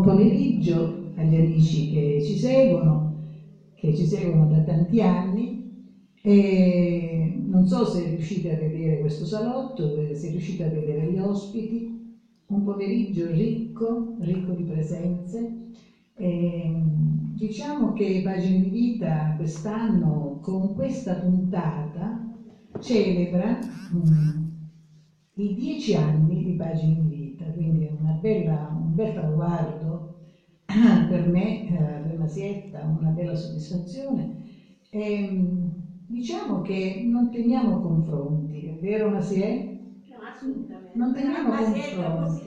buon pomeriggio agli amici che ci seguono da tanti anni, e non so se riuscite a vedere questo salotto, se riuscite a vedere gli ospiti. Un pomeriggio ricco di presenze. Diciamo che Pagine di Vita quest'anno, con questa puntata, celebra i 10 anni di Pagine di Vita, quindi è un bel traguardo per me, per Masietta, una bella soddisfazione. Diciamo che non teniamo confronti, è vero Masietta? No, assolutamente. Non teniamo confronti.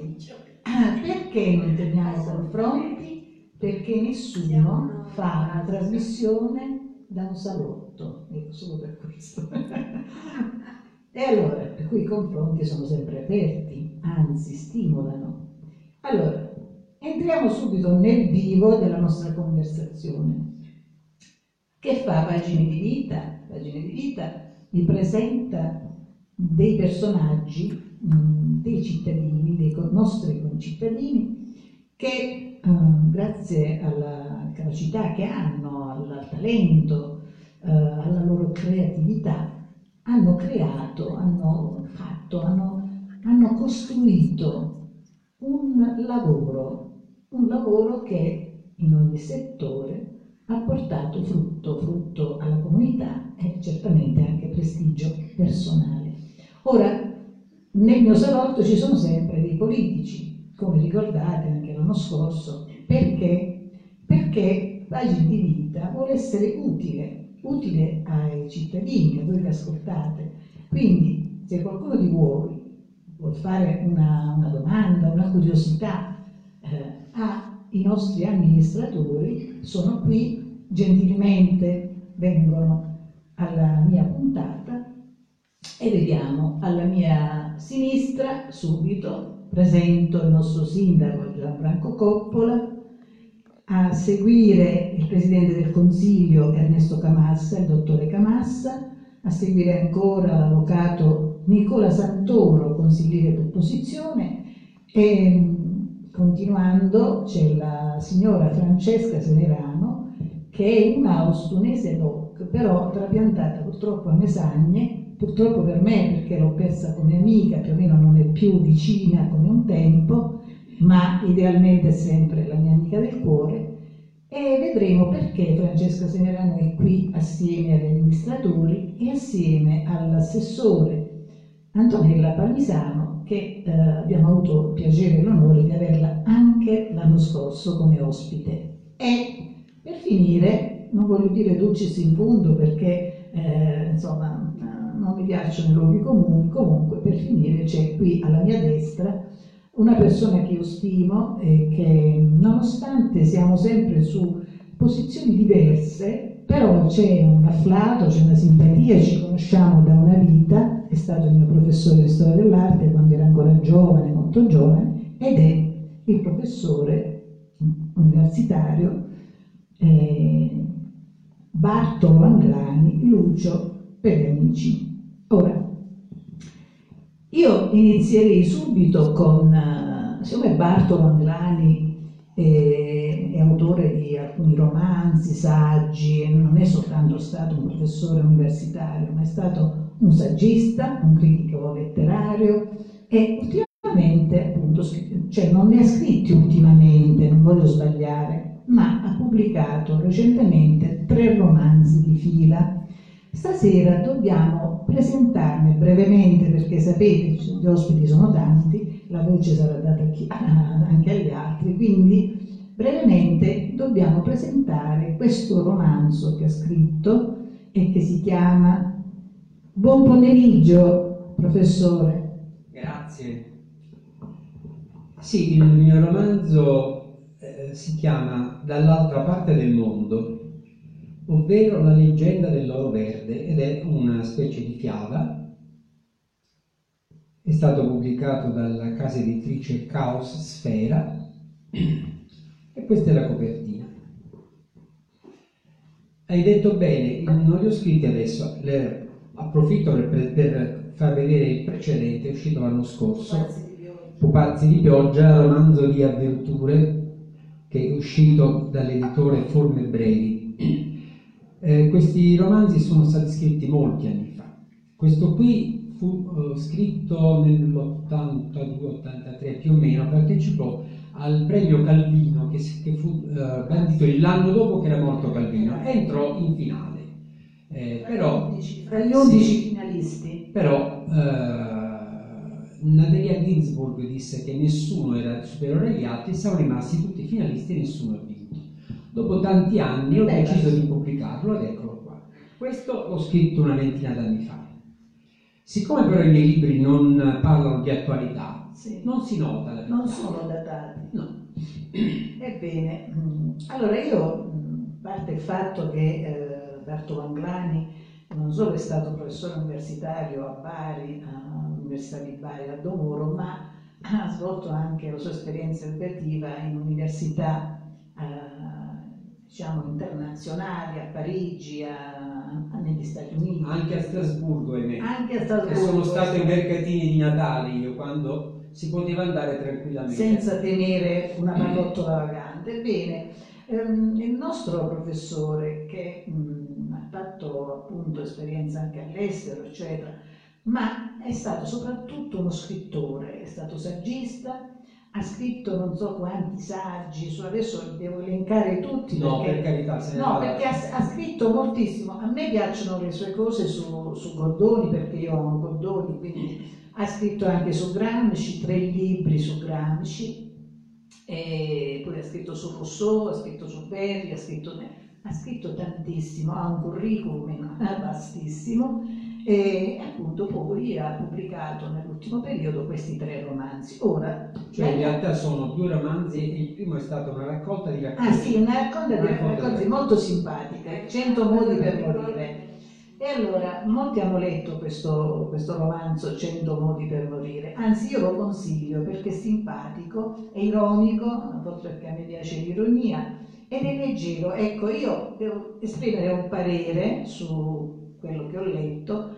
Perché non teniamo confronti? Perché nessuno fa una trasmissione da un salotto, ecco, solo per questo. E allora, per cui i confronti sono sempre aperti, anzi stimolano. Allora, entriamo subito nel vivo della nostra conversazione. Che fa Pagine di Vita? Pagine di Vita vi presenta dei personaggi, dei cittadini, dei nostri concittadini, che grazie alla capacità che hanno, al talento, alla loro creatività, hanno creato, hanno fatto, hanno costruito un lavoro che in ogni settore ha portato frutto alla comunità e certamente anche prestigio personale. Ora, nel mio salotto ci sono sempre dei politici, come ricordate anche l'anno scorso, perché Pagine di Vita vuole essere utile ai cittadini, a voi che ascoltate. Quindi se qualcuno di voi vuol fare una domanda, una curiosità ai nostri amministratori, sono qui, gentilmente vengono alla mia puntata e vediamo alla mia sinistra subito. Presento il nostro sindaco Gianfranco Coppola, a seguire il presidente del Consiglio Ernesto Camassa, il dottore Camassa, a seguire ancora l'avvocato Nicola Santoro, consigliere d'opposizione, e continuando c'è la signora Francesca Senerano, che è una ostunese doc, però trapiantata purtroppo a Mesagne. Purtroppo per me, perché l'ho persa come amica, più o meno non è più vicina come un tempo, ma idealmente è sempre la mia amica del cuore, e vedremo perché Francesca Senerano è qui assieme agli amministratori e assieme all'assessore Antonella Palmisano, che abbiamo avuto il piacere e l'onore di averla anche l'anno scorso come ospite. E per finire, non voglio dire dulcis in fundo perché insomma non mi piacciono i luoghi comuni, comunque per finire c'è qui alla mia destra una persona che io stimo e che, nonostante siamo sempre su posizioni diverse, però c'è un afflato, c'è una simpatia, ci conosciamo da una vita, è stato il mio professore di storia dell'arte quando era ancora giovane, molto giovane, ed è il professore universitario Bartolo Anglani, Lucio, per gli amici. Ora, io inizierei subito con, siccome Bartolo Anglani è autore di alcuni romanzi, saggi, non è soltanto stato un professore universitario, ma è stato un saggista, un critico letterario e ultimamente, appunto, cioè non ne ha scritti ultimamente, non voglio sbagliare, ma ha pubblicato recentemente 3 romanzi di fila. Stasera dobbiamo presentarne brevemente perché sapete, gli ospiti sono tanti, la voce sarà data anche agli altri, quindi brevemente dobbiamo presentare questo romanzo che ha scritto e che si chiama Buon pomeriggio, professore. Grazie. Sì, il mio romanzo si chiama Dall'altra parte del mondo, ovvero la leggenda dell'oro verde, ed è una specie di fiaba. È stato pubblicato dalla casa editrice Caos Sfera e questa è la copertina. Hai detto bene, non li ho scritti adesso, approfitto per far vedere il precedente, è uscito l'anno scorso, Pupazzi di pioggia, romanzo di avventure che è uscito dall'editore Forme Brevi. Questi romanzi sono stati scritti molti anni fa. Questo qui fu scritto nell'82-83 più o meno, partecipò al premio Calvino che fu bandito l'anno dopo che era morto Calvino. Entrò in finale. Però, tra gli 11 sì, finalisti. Però Nadelia Ginsburg disse che nessuno era superiore agli altri, siamo rimasti tutti finalisti e nessuno ha vinto. Dopo tanti anni ho deciso di pubblicarlo ed eccolo qua. Questo l'ho scritto una ventina d'anni fa. Siccome però i miei libri non parlano di attualità, sì, non si nota la verità. Non sono datati. No. Ebbene, allora io, a parte il fatto che Bartolo Anglani non solo è stato professore universitario a Bari, all'Università di Bari a Domoro, ma ha svolto anche la sua esperienza educativa in università diciamo internazionali, a Parigi, negli Stati Uniti. Anche a Strasburgo, anche a Strasburgo. E sono stato ai mercatini di Natale io, quando si poteva andare tranquillamente. Senza tenere una pallottola vagante. Bene, il nostro professore che ha fatto appunto esperienza anche all'estero, eccetera, ma è stato soprattutto uno scrittore, è stato saggista, ha scritto non so quanti saggi, adesso devo elencare tutti. No, perché, per carità, se no, perché ha scritto moltissimo. A me piacciono le sue cose su Goldoni, perché io amo Goldoni, quindi ha scritto anche su Gramsci, 3 libri su Gramsci, e poi ha scritto su Rousseau, ha scritto su Verdi, ha scritto tantissimo, ha un curriculum vastissimo e appunto poi ha pubblicato nell'ultimo periodo questi 3 romanzi. Ora, cioè in realtà sono 2 romanzi, il primo è stato una raccolta di racconti. Ah sì, una raccolta di racconti molto simpatica, 100 modi per morire. E allora, molti hanno letto questo romanzo 100 modi per morire, anzi io lo consiglio perché è simpatico, è ironico, un po' perché a me piace l'ironia, ed è leggero. Ecco, io devo esprimere un parere su quello che ho letto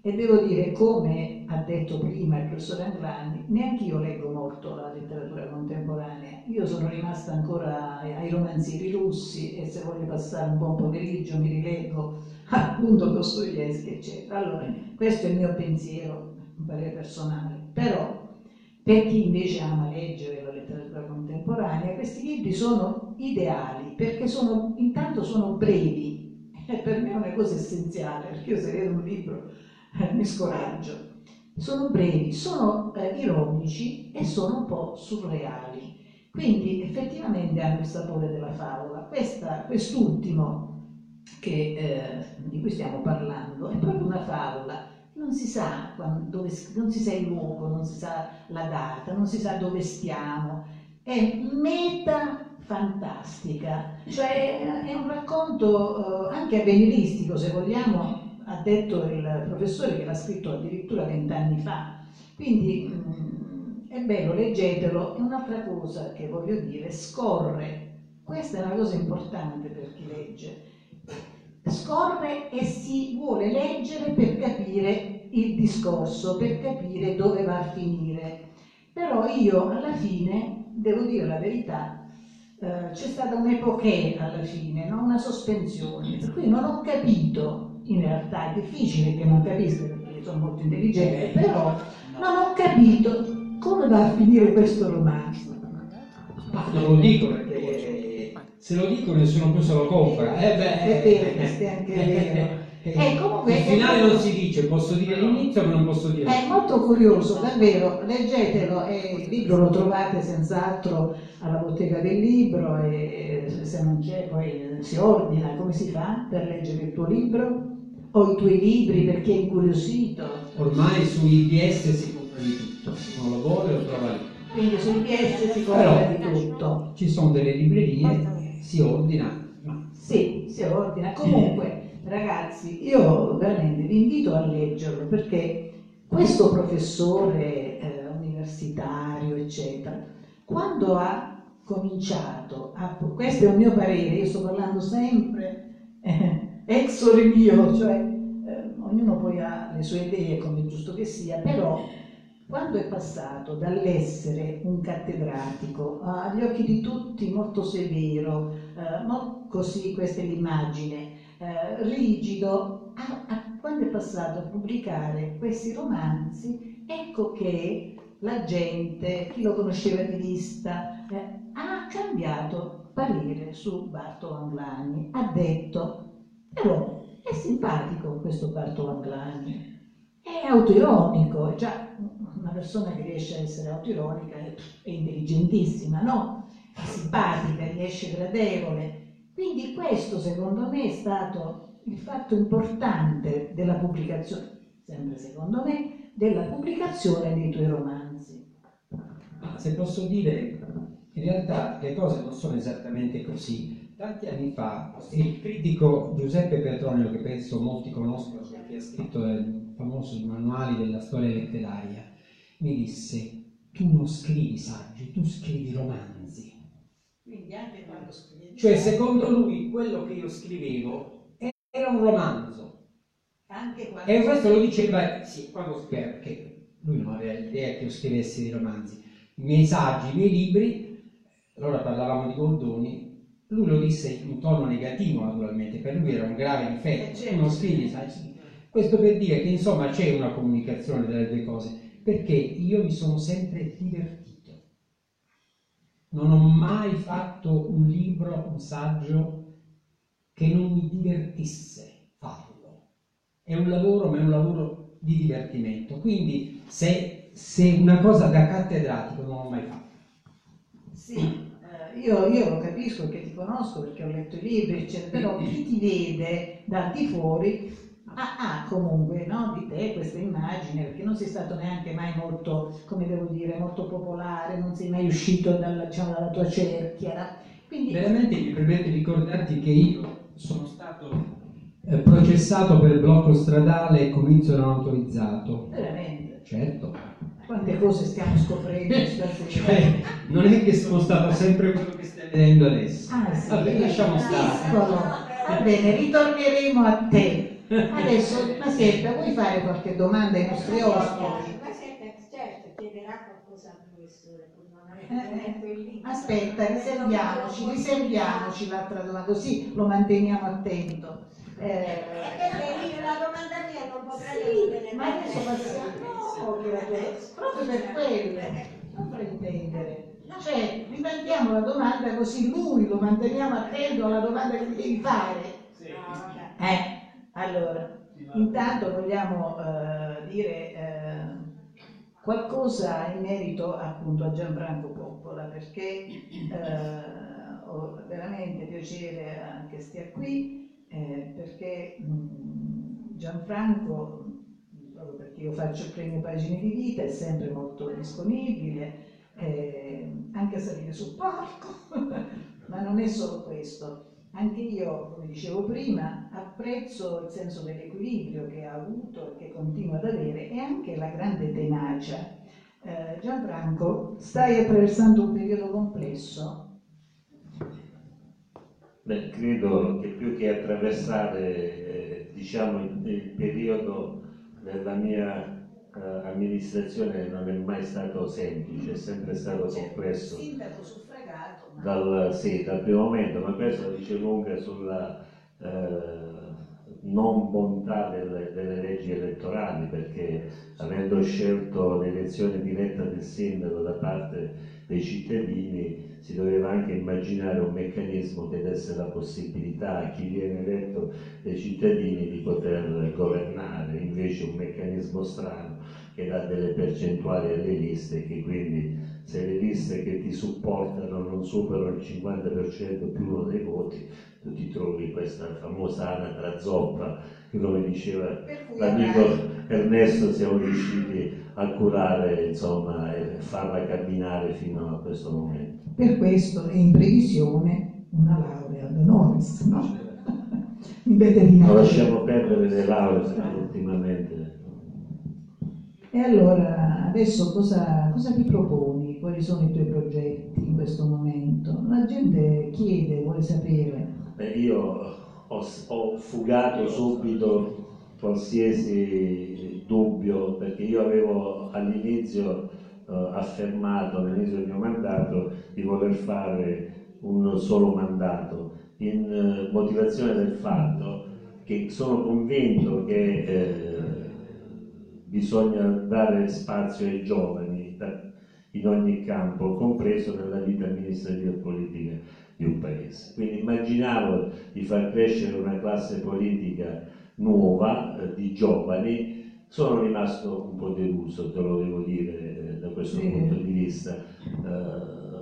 e devo dire, come ha detto prima il professor Anglani, neanch'io leggo molto la letteratura contemporanea, io sono rimasta ancora ai romanzieri russi e se voglio passare un buon pomeriggio mi rileggo appunto Dostoevskij, eccetera. Allora, questo è il mio pensiero, un parere personale, però per chi invece ama leggere la letteratura contemporanea, questi libri sono ideali, perché intanto sono brevi, e per me è una cosa essenziale, perché io se vedo un libro mi scoraggio. Sono brevi, sono ironici e sono un po' surreali, quindi effettivamente hanno il sapore della favola. Quest'ultimo di cui stiamo parlando è proprio una favola, non si sa non si sa il luogo, non si sa la data, non si sa dove stiamo, è metafantastica, cioè è un racconto anche avveniristico, se vogliamo, ha detto il professore che l'ha scritto addirittura 20 anni fa, quindi è bello, leggetelo. E un'altra cosa che voglio dire, scorre, questa è una cosa importante per chi legge, scorre e si vuole leggere per capire il discorso, per capire dove va a finire. Però io alla fine, devo dire la verità, c'è stata un'epoche alla fine, no? Una sospensione, per cui non ho capito, in realtà è difficile che non capisca perché sono molto intelligente, però non ho capito come va a finire questo romanzo. Non lo dico perché se lo dicono nessuno più se lo compra. È vero. Comunque, il finale non si dice, posso dire l'inizio, ma non posso dire. È molto curioso, davvero, leggetelo. Il libro lo trovate senz'altro alla bottega del libro, e se non c'è poi si ordina. Come si fa per leggere il tuo libro? O i tuoi libri, per chi è incuriosito? Ormai su IBS si compra di tutto, se non lo vuole lo trova lì. Quindi su IBS si compra di tutto. Ci sono delle librerie. Si ordina? No. Sì, si ordina. Comunque, ragazzi, io veramente vi invito a leggerlo, perché questo professore universitario, eccetera, quando ha cominciato a... Questo è un mio parere, io sto parlando sempre ex ore mio, cioè ognuno poi ha le sue idee, come è giusto che sia, però Quando è passato dall'essere un cattedratico agli occhi di tutti molto severo, così questa è l'immagine, rigido, quando è passato a pubblicare questi romanzi, ecco che la gente, chi lo conosceva di vista, ha cambiato parere su Bartolo Anglani, ha detto però è simpatico questo Bartolo Anglani, è autoironico, è già una persona che riesce a essere autoironica è intelligentissima, no? È simpatica, riesce gradevole. Quindi questo secondo me è stato il fatto importante della pubblicazione, sempre secondo me, della pubblicazione dei tuoi romanzi. Se posso dire, in realtà le cose non sono esattamente così. Tanti anni fa il critico Giuseppe Petronio, che penso molti conoscono perché ha scritto il famoso manuale della storia letteraria, mi disse: tu non scrivi saggi, tu scrivi romanzi. Quindi anche quando scrivi, cioè secondo lui quello che io scrivevo era un romanzo, anche quando... E questo lo diceva, sì, quando scrive, perché lui non aveva l'idea che io scrivessi dei romanzi. I miei saggi, i miei libri, allora parlavamo di Goldoni. Lui lo disse in un tono negativo, naturalmente, per lui era un grave difetto, uno scrivi. Questo per dire che insomma c'è una comunicazione delle due cose, perché io mi sono sempre divertito. Non ho mai fatto un libro, un saggio, che non mi divertisse farlo. È un lavoro, ma è un lavoro di divertimento. Quindi se una cosa da cattedratico non l'ho mai fatto. Sì. Io lo capisco perché ti conosco, perché ho letto i libri, però chi ti vede da di fuori ha comunque, no, di te questa immagine, perché non sei stato neanche mai molto, come devo dire, molto popolare, non sei mai uscito dalla tua cerchia. Quindi... Veramente mi permette di ricordarti che io sono stato processato per blocco stradale e comizio non autorizzato. Veramente? Certo. Quante cose stiamo scoprendo? Cioè, non è che sono stato sempre quello che stai vedendo adesso. Ah, sì, vabbè, lasciamo stare. Va bene, ritorneremo a te. Adesso, Masetta, vuoi fare qualche domanda ai nostri ospiti? Masetta, certo, chiederà qualcosa al professore. Aspetta, riserviamoci l'altra domanda, così lo manteniamo attento. La domanda mia non potrà rispondere, ma adesso passiamo proprio per quello, non pretendere, cioè rimandiamo la domanda così lui lo manteniamo attento alla domanda che devi fare. Allora, intanto vogliamo dire qualcosa in merito appunto a Gianfranco Coppola, perché ho veramente piacere che stia qui. Perché Gianfranco, proprio perché io faccio il premio Pagine di Vita, è sempre molto disponibile, anche a salire sul palco, ma non è solo questo. Anche io, come dicevo prima, apprezzo il senso dell'equilibrio che ha avuto e che continua ad avere e anche la grande tenacia. Gianfranco, stai attraversando un periodo complesso? Beh, credo che più che attraversare diciamo il periodo della mia amministrazione non è mai stato semplice, è sempre stato complesso. Il sindaco suffragato. Ma... Dal primo momento, ma questo dice lunga sulla non bontà delle leggi elettorali, perché avendo scelto l'elezione diretta del sindaco da parte dei cittadini, si doveva anche immaginare un meccanismo che desse la possibilità a chi viene eletto dai cittadini di poter governare, invece un meccanismo strano che dà delle percentuali alle liste, che quindi se le liste che ti supportano non superano il 50% più uno dei voti, tu ti trovi questa famosa anatra zoppa che, come diceva l'amico Ernesto, siamo riusciti a curare, insomma, e farla camminare fino a questo momento. Per questo è in previsione una laurea d'honoris, no? In veterinaria. Lasciamo perdere le lauree ultimamente. E allora, adesso cosa ti proponi? Quali sono i tuoi progetti in questo momento? La gente chiede, vuole sapere. Beh, io ho fugato subito qualsiasi il dubbio, perché io avevo all'inizio affermato, all'inizio del mio mandato, di voler fare un solo mandato, in motivazione del fatto che sono convinto che bisogna dare spazio ai giovani in ogni campo, compreso nella vita amministrativa e politica di un paese. Quindi immaginavo di far crescere una classe politica nuova, di giovani. Sono rimasto un po' deluso, te lo devo dire, da questo punto di vista.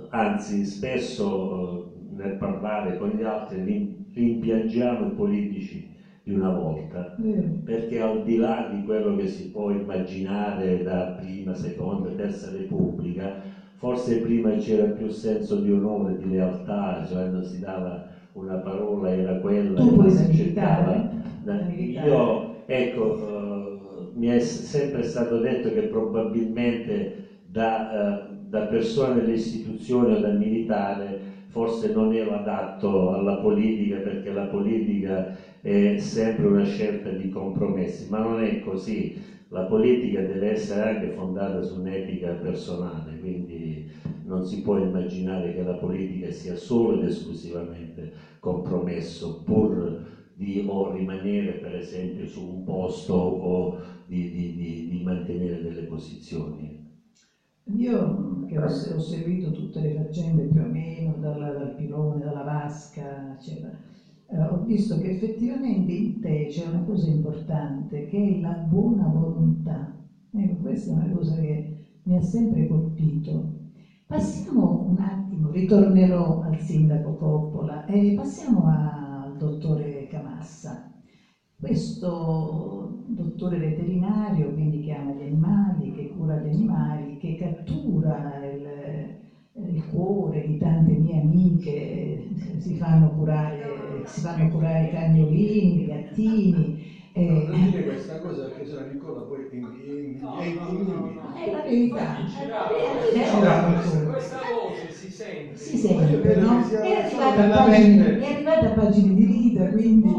Anzi, spesso nel parlare con gli altri rimpiangiamo i politici di una volta, perché al di là di quello che si può immaginare da prima, seconda, terza repubblica, forse prima c'era più senso di onore, di lealtà, cioè non si dava una parola, era quella che si accettava. Io, ecco, mi è sempre stato detto che probabilmente da persona dell'istituzione o da militare forse non ero adatto alla politica, perché la politica è sempre una scelta di compromessi, ma non è così. La politica deve essere anche fondata su un'etica personale, quindi non si può immaginare che la politica sia solo ed esclusivamente compromesso, pur di o rimanere per esempio su un posto o di mantenere delle posizioni. Io che ho seguito tutte le faccende più o meno, dal pilone, dalla vasca, eccetera, ho visto che effettivamente in te c'è una cosa importante, che è la buona volontà. Ecco, questa è una cosa che mi ha sempre colpito. Passiamo un attimo, ritornerò al sindaco Coppola e passiamo al dottore Camassa. Questo dottore veterinario, quindi che ama gli animali, che cura gli animali, che cattura il cuore di tante mie amiche, si fanno curare cagnolini, gattini. Non dire questa cosa perché se la Nicola poi è la verità. Questa voce si sente. Si sente, no? È arrivata a Pagine di Vita, quindi.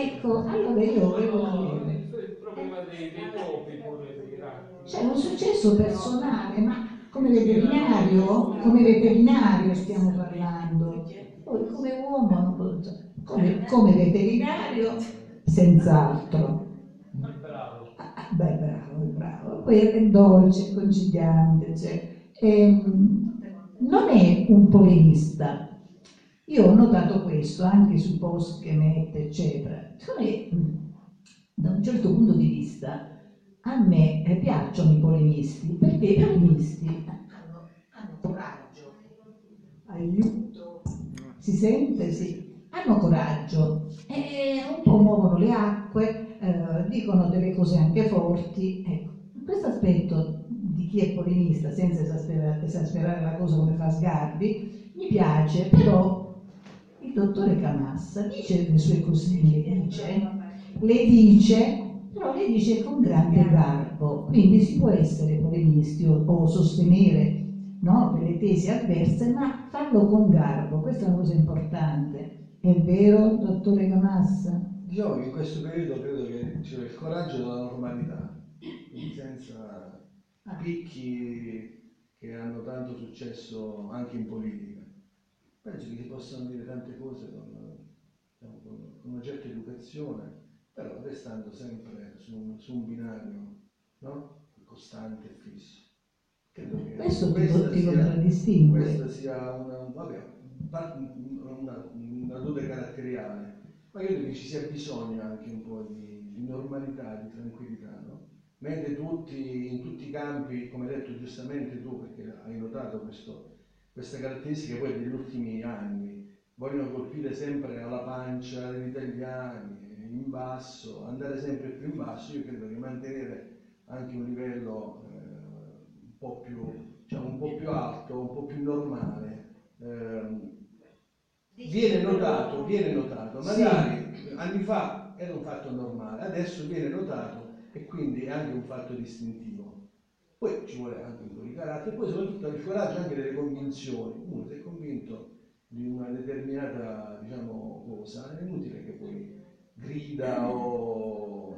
Ecco, allora io volevo capire. Il problema dei topi pure veterinari. C'è un successo personale, ma come veterinario stiamo parlando. Poi come uomo non lo so. Come veterinario senz'altro. Bravo. Ah, beh, bravo. Poi è dolce, conciliante, cioè. Non è un polemista. Io ho notato questo anche sui post che mette, eccetera. Cioè, da un certo punto di vista, a me piacciono i polemisti, perché i polemisti hanno coraggio, aiuto, si sente, sì, hanno coraggio, e un po' muovono le acque, dicono delle cose anche forti. Ecco, questo aspetto di chi è polemista, senza esasperare la cosa come fa Sgarbi, mi piace. Però il dottore Camassa dice le sue consiglie, le dice con grande garbo, quindi si può essere polemisti o sostenere, no, delle tesi avverse, ma farlo con garbo, questa è una cosa importante. È vero, dottore Camassa? Diciamo che in questo periodo credo che c'è il coraggio della normalità, senza picchi che hanno tanto successo anche in politica. Penso che si possano dire tante cose con una certa educazione, però restando sempre su un binario, no? Costante e fisso. Credo che questo ti contraddistingue. Questa sia una dote caratteriale, ma credo che ci sia bisogno anche un po' di normalità, di tranquillità, no? Mentre in tutti i campi, come hai detto giustamente tu, perché hai notato queste caratteristiche poi degli ultimi anni, vogliono colpire sempre alla pancia degli italiani, in basso, andare sempre più in basso. Io credo che mantenere anche un livello un po' più alto, un po' più normale, viene notato, magari sì. Anni fa era un fatto normale, adesso viene notato e quindi è anche un fatto distintivo. Poi ci vuole anche un po' di carattere, poi soprattutto il coraggio anche delle convinzioni. Uno si è convinto di una determinata, diciamo, cosa, è inutile che poi grida o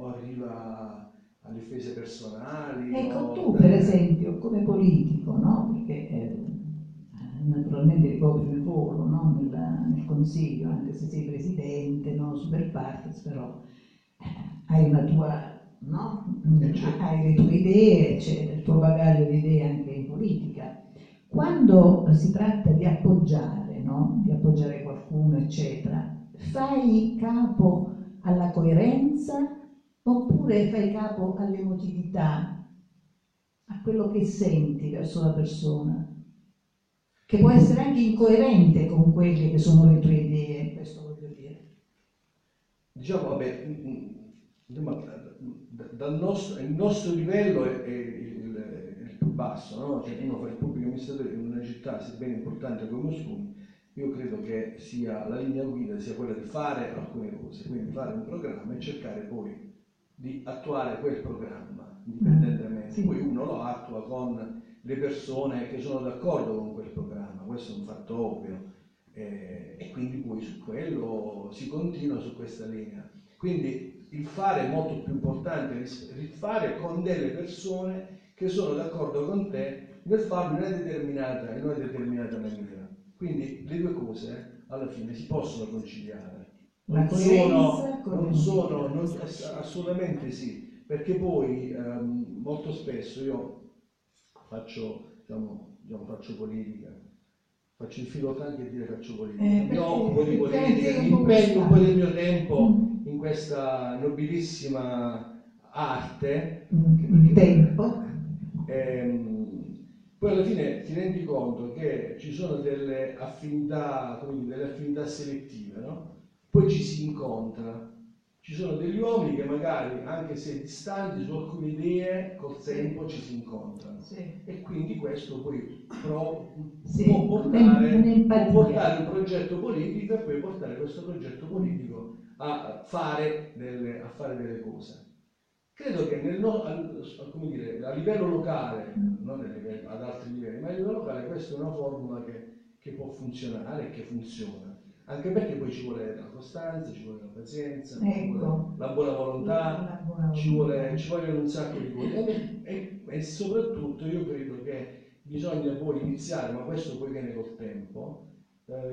o arriva alle offese personali. Ecco, tu per esempio come politico, no? Perché naturalmente ricopri il ruolo, no? nel Consiglio, anche se sei presidente, no? Super partes, però hai una tua, no? Hai le tue idee, c'è il tuo bagaglio di idee anche in politica. Quando si tratta di appoggiare, no? Di appoggiare qualcuno, eccetera, fai capo alla coerenza oppure fai capo all'emotività, a quello che senti verso la persona, che può essere anche incoerente con quelle che sono le tue idee, questo voglio dire. Diciamo, vabbè, il nostro livello è il più basso, no? Cioè, uno fa il pubblico amministratore in una città, sebbene importante come Ostuni, io credo che sia la linea guida sia quella di fare alcune cose, quindi fare un programma e cercare poi di attuare quel programma, indipendentemente. Sì. Poi uno lo attua con le persone che sono d'accordo con quel programma, questo è un fatto ovvio, e quindi poi su quello si continua su questa linea. Quindi il fare è molto più importante, il fare con delle persone che sono d'accordo con te nel farlo in una determinata maniera. Quindi le due cose alla fine si possono conciliare. Assolutamente sì, perché poi molto spesso io faccio politica, faccio il filotante e dire faccio politica, mi occupo di politica, impegno un po' del mio tempo in questa nobilissima arte, tempo. Poi alla fine ti rendi conto che ci sono delle affinità, quindi delle affinità selettive, no? Poi ci si incontra. Ci sono degli uomini che magari, anche se distanti su alcune idee, col tempo ci si incontrano. Sì. E quindi questo poi può portare un progetto politico e poi portare questo progetto politico a fare delle cose. Credo che a livello locale, non ad altri livelli, ma a livello locale questa è una formula che può funzionare e che funziona. Anche perché poi ci vuole la costanza, ci vuole la pazienza, ci vuole la buona volontà, ci vogliono un sacco di cose. E soprattutto io credo che bisogna poi iniziare, ma questo poi viene col tempo,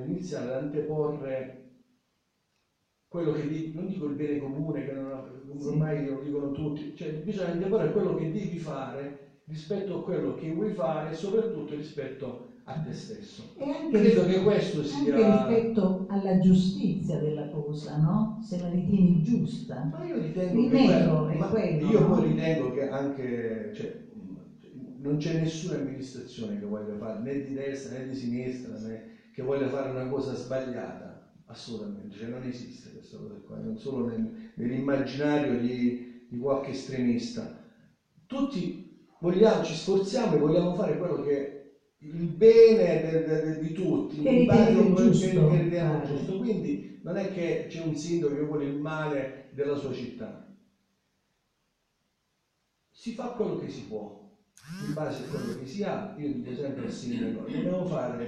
iniziare ad anteporre quello che, non dico il bene comune, che ormai lo dicono tutti, cioè bisogna anteporre quello che devi fare rispetto a quello che vuoi fare e soprattutto rispetto a te stesso. E anche credo che questo sia anche rispetto alla giustizia della cosa, no? Se la ritieni giusta. Ma io ritengo che anche, cioè, non c'è nessuna amministrazione che voglia fare, né di destra né di sinistra, né che voglia fare una cosa sbagliata, assolutamente, cioè non esiste questa cosa qua, non solo nell'immaginario di qualche estremista. Tutti ci sforziamo e vogliamo fare quello che il bene di tutti, il bene giusto. Giusto, quindi non è che c'è un sindaco che vuole il male della sua città, si fa quello che si può in base a quello che si ha. Io dico sempre al sindaco: dobbiamo fare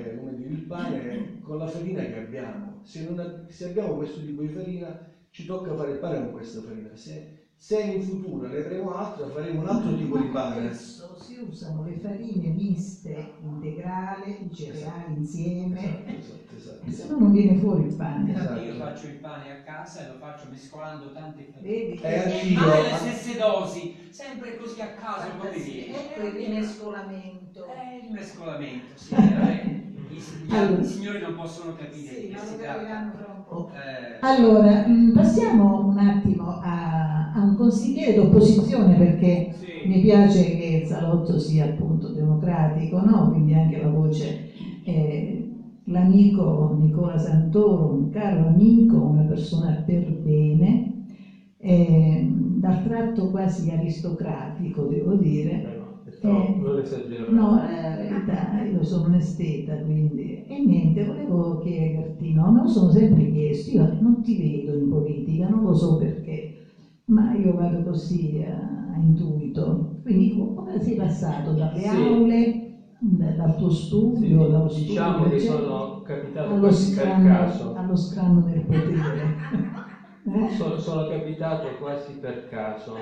il pane con la farina che abbiamo, se abbiamo questo tipo di farina ci tocca fare il pane con questa farina, se in futuro ne avremo altro faremo un altro tipo di pane. Adesso si usano le farine miste, integrale, i cereali insieme, esatto. Se no non viene fuori il pane. Esatto. Io faccio il pane a casa e lo faccio mescolando tante farine, ma le stesse dosi, sempre così a caso, il rimescolamento. Il mescolamento, sì, i signori non possono capire di che si tratta. Allora, passiamo un attimo a un consigliere d'opposizione, perché mi piace che il salotto sia appunto democratico, no? Quindi anche la voce, l'amico Nicola Santoro, un caro amico, una persona per bene, dal tratto quasi aristocratico, devo dire. Non esagerare. No, in realtà io sono un esteta, quindi. E niente, volevo chiederti, no? Me lo sono sempre chiesto, io non ti vedo in politica, non lo so perché, ma io vado così a intuito. Quindi come sei passato dalle aule, dal tuo studio, dallo studio? Diciamo che sono capitato allo scranno del potere. Sono capitato quasi per caso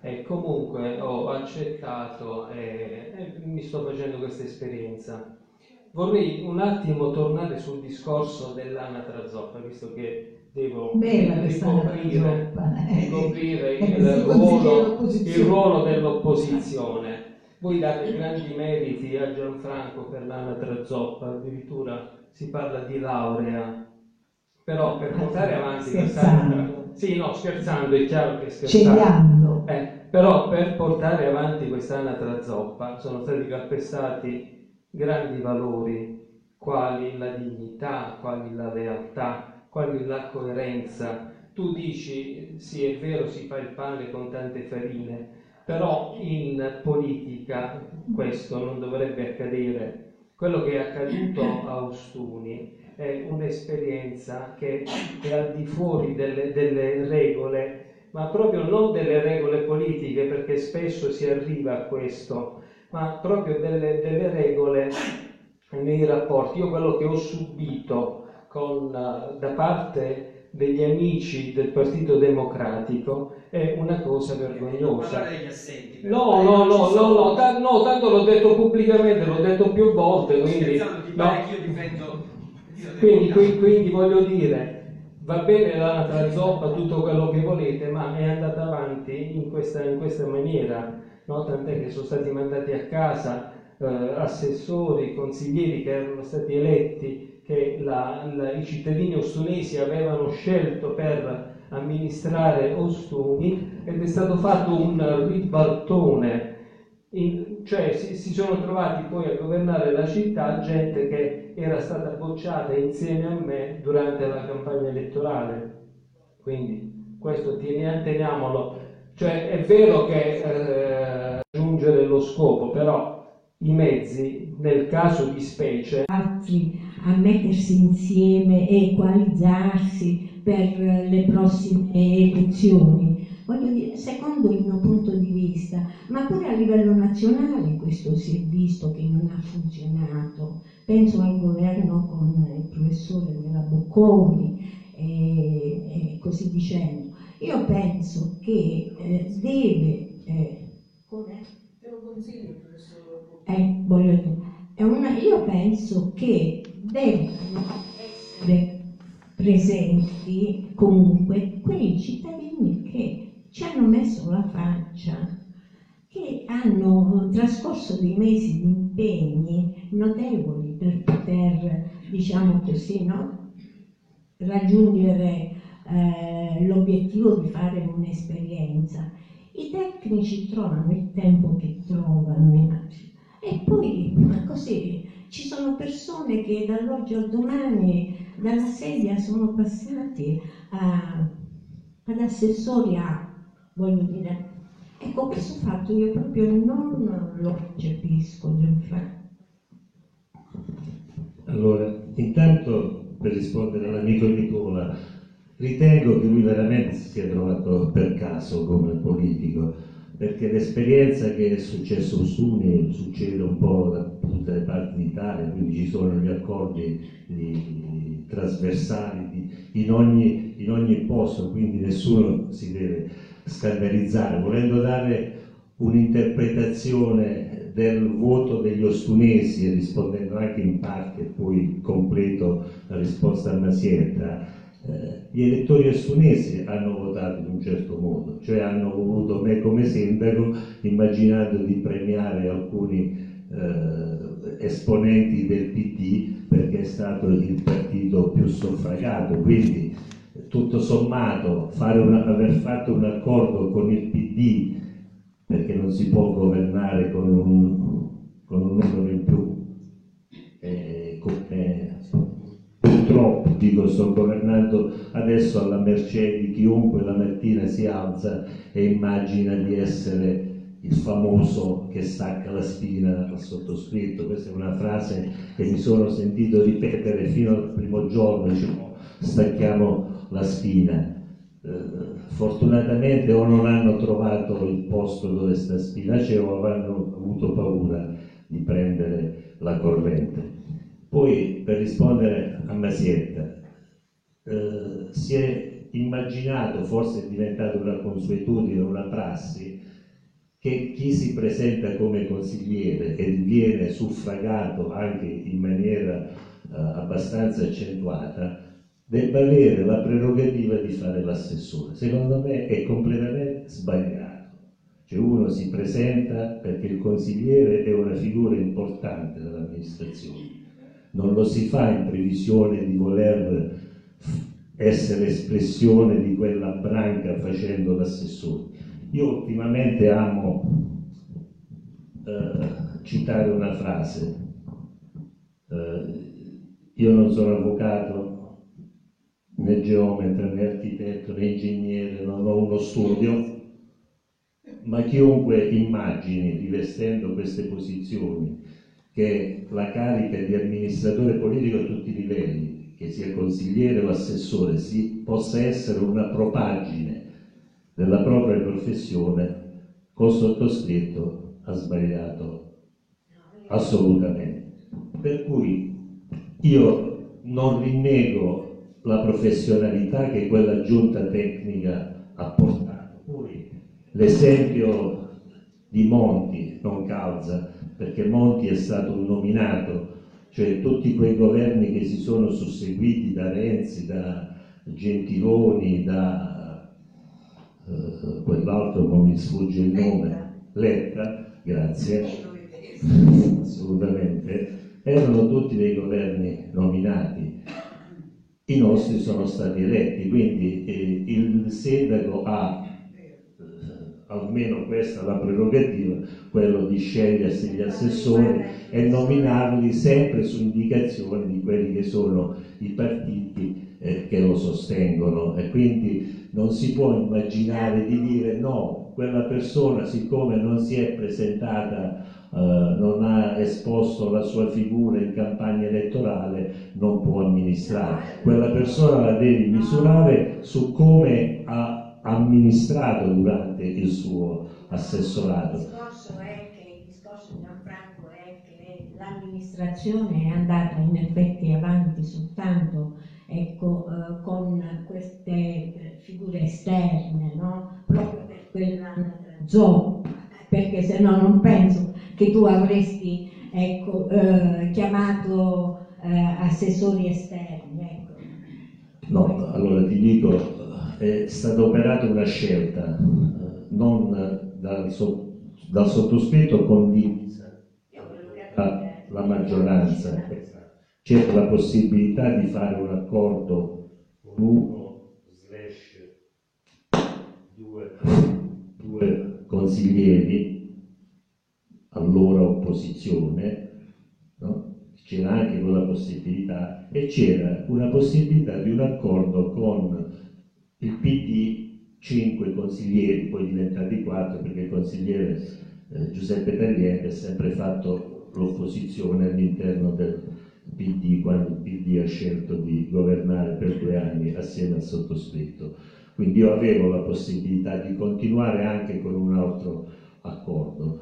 e comunque ho accettato e mi sto facendo questa esperienza. Vorrei un attimo tornare sul discorso dell'anatra zoppa, visto che devo ricoprire il ruolo dell'opposizione. Voi date grandi meriti a Gianfranco per l'anatra zoppa, addirittura si parla di laurea, però per portare avanti quest'anatra... Sì, no, scherzando, è chiaro che scherzando. Però per portare avanti quest'anatra zoppa sono stati calpestati grandi valori, quali la dignità, quali la lealtà, quali la coerenza. Tu dici, sì è vero, si fa il pane con tante farine, però in politica questo non dovrebbe accadere. Quello che è accaduto a Ostuni è un'esperienza che è al di fuori delle regole, ma proprio non delle regole politiche, perché spesso si arriva a questo, ma proprio delle regole nei rapporti. Io quello che ho subito da parte degli amici del Partito Democratico è una cosa vergognosa. No, tanto l'ho detto pubblicamente, l'ho detto più volte, quindi voglio dire, va bene l'anatra zoppa, tutto quello che volete, ma è andata avanti in questa maniera. No, tant'è che sono stati mandati a casa assessori, consiglieri che erano stati eletti, che i cittadini ostunesi avevano scelto per amministrare Ostuni, ed è stato fatto un ribaltone, cioè si sono trovati poi a governare la città gente che era stata bocciata insieme a me durante la campagna elettorale. Quindi questo teniamolo. Cioè è vero che raggiungere lo scopo, però i mezzi, nel caso di specie... ...a mettersi insieme e equalizzarsi per le prossime elezioni. Voglio dire, secondo il mio punto di vista, ma pure a livello nazionale questo si è visto che non ha funzionato. Penso al governo con il professore della Bocconi e così dicendo. Io penso che deve... Te lo consiglio, professor. Io penso che devono essere presenti comunque quei cittadini che ci hanno messo la faccia, che hanno trascorso dei mesi di impegni notevoli per poter, diciamo così, no, raggiungere l'obiettivo di fare un'esperienza. I tecnici trovano il tempo che trovano e poi così ci sono persone che dall'oggi al domani dalla sedia sono passati ad assessori voglio dire, ecco, questo fatto io proprio non lo percepisco, Gianfranco. Allora, intanto per rispondere all'amico Nicola, ritengo che lui veramente si sia trovato per caso come politico, perché l'esperienza che è successa a Ostuni succede un po' da tutte le parti d'Italia, quindi ci sono gli accordi trasversali in ogni posto, quindi nessuno si deve scandalizzare. Volendo dare un'interpretazione del voto degli ostunesi, rispondendo anche in parte, poi completo la risposta a Masietta, gli elettori ostunesi hanno votato in un certo modo, cioè hanno voluto me come sindaco immaginando di premiare alcuni esponenti del PD perché è stato il partito più suffragato, quindi tutto sommato aver fatto un accordo con il PD, perché non si può governare con un numero in più, purtroppo dico, sto governando adesso alla mercé di chiunque la mattina si alza e immagina di essere il famoso che stacca la spina al sottoscritto. Questa è una frase che mi sono sentito ripetere fino al primo giorno, diciamo, stacchiamo la spina. Fortunatamente o non hanno trovato il posto dove sta spina c'è o avranno avuto paura di prendere la corrente. Poi per rispondere a Masietta, si è immaginato, forse è diventata una consuetudine, una prassi, che chi si presenta come consigliere e viene suffragato anche in maniera abbastanza accentuata debba avere la prerogativa di fare l'assessore. Secondo me è completamente sbagliato. Cioè, uno si presenta perché il consigliere è una figura importante dell'amministrazione, non lo si fa in previsione di voler essere espressione di quella branca facendo l'assessore. Io ultimamente amo citare una frase, io non sono avvocato, né geometra, né architetto, né ingegnere, non ho uno studio, ma chiunque immagini, rivestendo queste posizioni, che la carica di amministratore politico a tutti i livelli, che sia consigliere o assessore, possa essere una propaggine della propria professione, col sottoscritto ha sbagliato assolutamente. Per cui io non rinnego la professionalità che quella giunta tecnica ha portato. Poi l'esempio di Monti non calza, perché Monti è stato un nominato, cioè tutti quei governi che si sono susseguiti, da Renzi, da Gentiloni, da quell'altro non mi sfugge il nome, Letta, grazie, assolutamente, erano tutti dei governi nominati. I nostri sono stati eletti, quindi il sindaco ha almeno questa la prerogativa, quello di scegliersi gli assessori e nominarli sempre su indicazione di quelli che sono i partiti che lo sostengono, e quindi non si può immaginare di dire no, quella persona siccome non si è presentata, non ha esposto la sua figura in campagna elettorale, non può amministrare. Quella persona la devi misurare su come ha amministrato durante il suo assessorato. Il discorso di Gianfranco è che l'amministrazione è andata in effetti avanti soltanto con queste figure esterne, no? Proprio per quella zona, perché se no non penso che tu avresti chiamato assessori esterni. Ecco. No, allora ti dico, è stata operata una scelta, non dal sottoscritto condivisa la maggioranza. C'è la possibilità di fare un accordo con uno/due consiglieri, allora opposizione, no? C'era anche quella possibilità, e c'era una possibilità di un accordo con il PD, 5 consiglieri, poi diventati 4 perché il consigliere Giuseppe Tagliente ha sempre fatto l'opposizione all'interno del PD quando il PD ha scelto di governare per 2 anni assieme al sottoscritto. Quindi io avevo la possibilità di continuare anche con un altro accordo.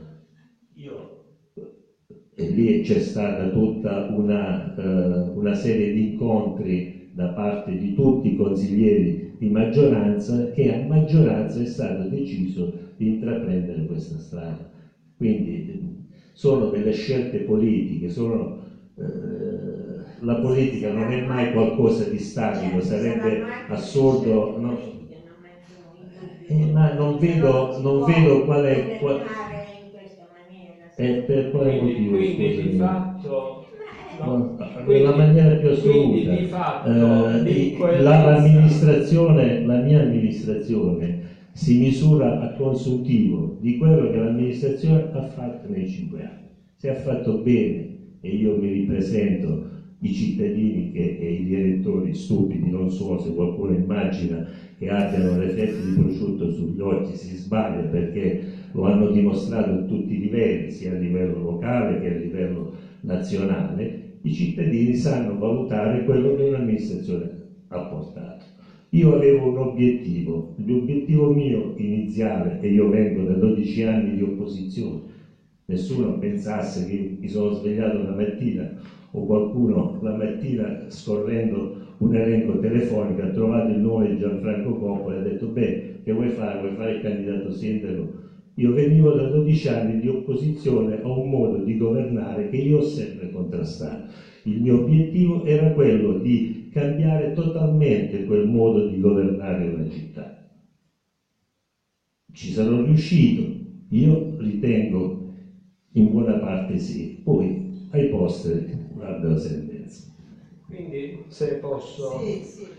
E lì c'è stata tutta una serie di incontri da parte di tutti i consiglieri di maggioranza, che a maggioranza è stato deciso di intraprendere questa strada. Quindi sono delle scelte politiche, la politica non è mai qualcosa di statico, sarebbe assurdo, no? Ma non vedo qual è... E per quale motivo? Quindi di fatto, no, nella maniera più assoluta, di fatto, la mia amministrazione si misura a consuntivo di quello che l'amministrazione ha fatto nei 5 anni. Se ha fatto bene, e io mi ripresento i cittadini e gli elettori stupidi, non so se qualcuno immagina che abbiano le fette di prosciutto sugli occhi, si sbaglia, perché lo hanno dimostrato a tutti i livelli, sia a livello locale che a livello nazionale. I cittadini sanno valutare quello che un'amministrazione ha portato. Io avevo un obiettivo, l'obiettivo mio iniziale, e io vengo da 12 anni di opposizione, nessuno pensasse che mi sono svegliato la mattina o qualcuno la mattina scorrendo un elenco telefonico, ha trovato il nome di Gianfranco Coppola e ha detto: beh, che vuoi fare? Vuoi fare il candidato sindaco? Io venivo da 12 anni di opposizione a un modo di governare che io ho sempre contrastato. Il mio obiettivo era quello di cambiare totalmente quel modo di governare una città. Ci sarò riuscito? Io ritengo in buona parte sì. Poi ai posteri guarda la sentenza. Quindi se posso...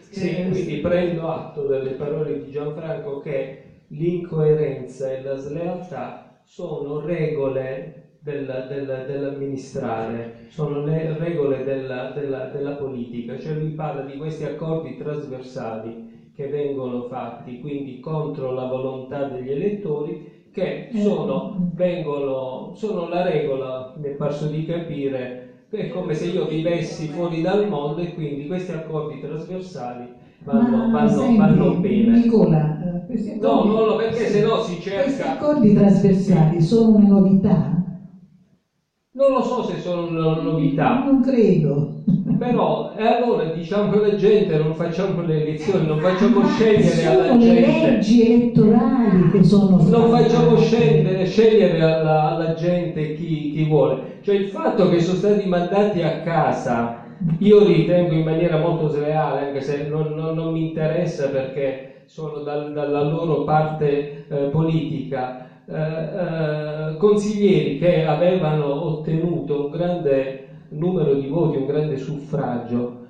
Sì, quindi prendo atto delle parole di Gianfranco che l'incoerenza e la slealtà sono regole dell'amministrare, sono le regole della politica, cioè lui parla di questi accordi trasversali che vengono fatti, quindi contro la volontà degli elettori, che sono la regola, mi è parso di capire, è come se io vivessi fuori dal mondo e quindi questi accordi trasversali vanno bene. Nicola, questi accordi trasversali sono una novità? Non lo so se sono una novità. Non credo. Però allora diciamo alla gente, non facciamo le elezioni, non facciamo scegliere alla gente. Sono le leggi elettorali che sono state. Non facciamo scegliere alla gente chi vuole. Cioè il fatto che sono stati mandati a casa, io ritengo in maniera molto sleale, anche se non mi interessa perché... sono dalla loro parte politica, consiglieri che avevano ottenuto un grande numero di voti, un grande suffragio,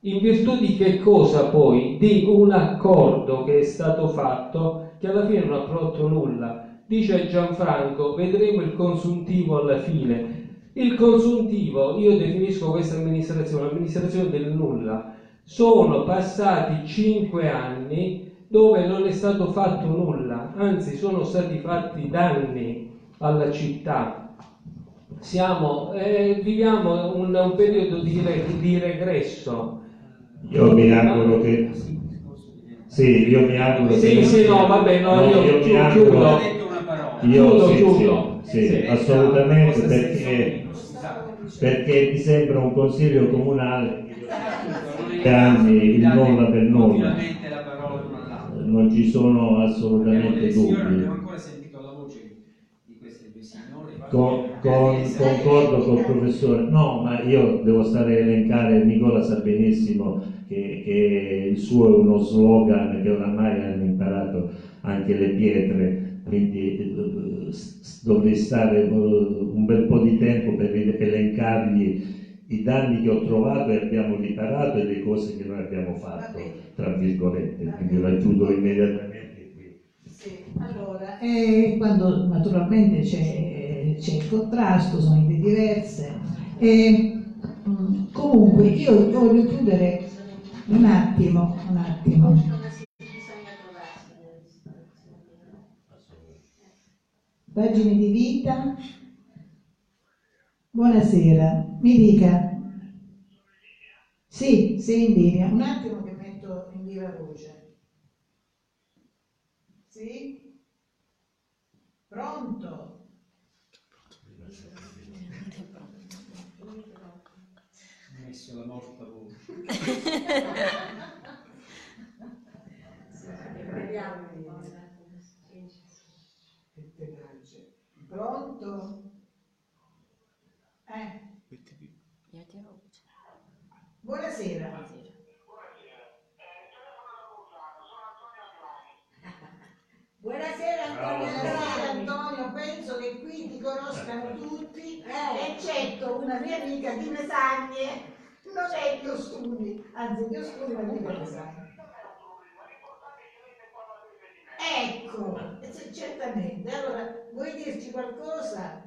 in virtù di che cosa poi? Di un accordo che è stato fatto, che alla fine non ha prodotto nulla. Dice Gianfranco, vedremo il consuntivo alla fine. Il consuntivo, io definisco questa amministrazione, l'amministrazione del nulla. Sono passati 5 anni dove non è stato fatto nulla, anzi sono stati fatti danni alla città. Viviamo un periodo di regresso. Io mi auguro che... Sì, io mi auguro che... Assolutamente, perché mi sembra un consiglio comunale anni, il nome per nome, non ci sono assolutamente dubbi. Non ho ancora sentito la voce di questi due signori. Concordo con il professore. No, ma io devo stare a elencare. Nicola sa benissimo che il suo è uno slogan che oramai hanno imparato anche le pietre, quindi dovrei stare un bel po' di tempo per elencargli i danni che ho trovato e abbiamo riparato e le cose che noi abbiamo fatto, tra virgolette, quindi la chiudo immediatamente qui. Sì, allora, quando naturalmente c'è il contrasto, sono idee diverse. Comunque io voglio chiudere un attimo. Pagine di vita. Buonasera, mi dica. Sì, sei in linea. Un attimo che metto in viva voce. Sì? Pronto? Ho messo la morta voce. Pronto? Buonasera. Buonasera. Telefono da Bolzano, sono Antonio Andrani. Buonasera Antonio. Antonio, penso che qui ti conoscano tutti, eccetto una mia amica di Mesagne, non è di Ostuni, anzi di Ostuni ma di Mesagne. Ecco, certamente. Allora, vuoi dirci qualcosa?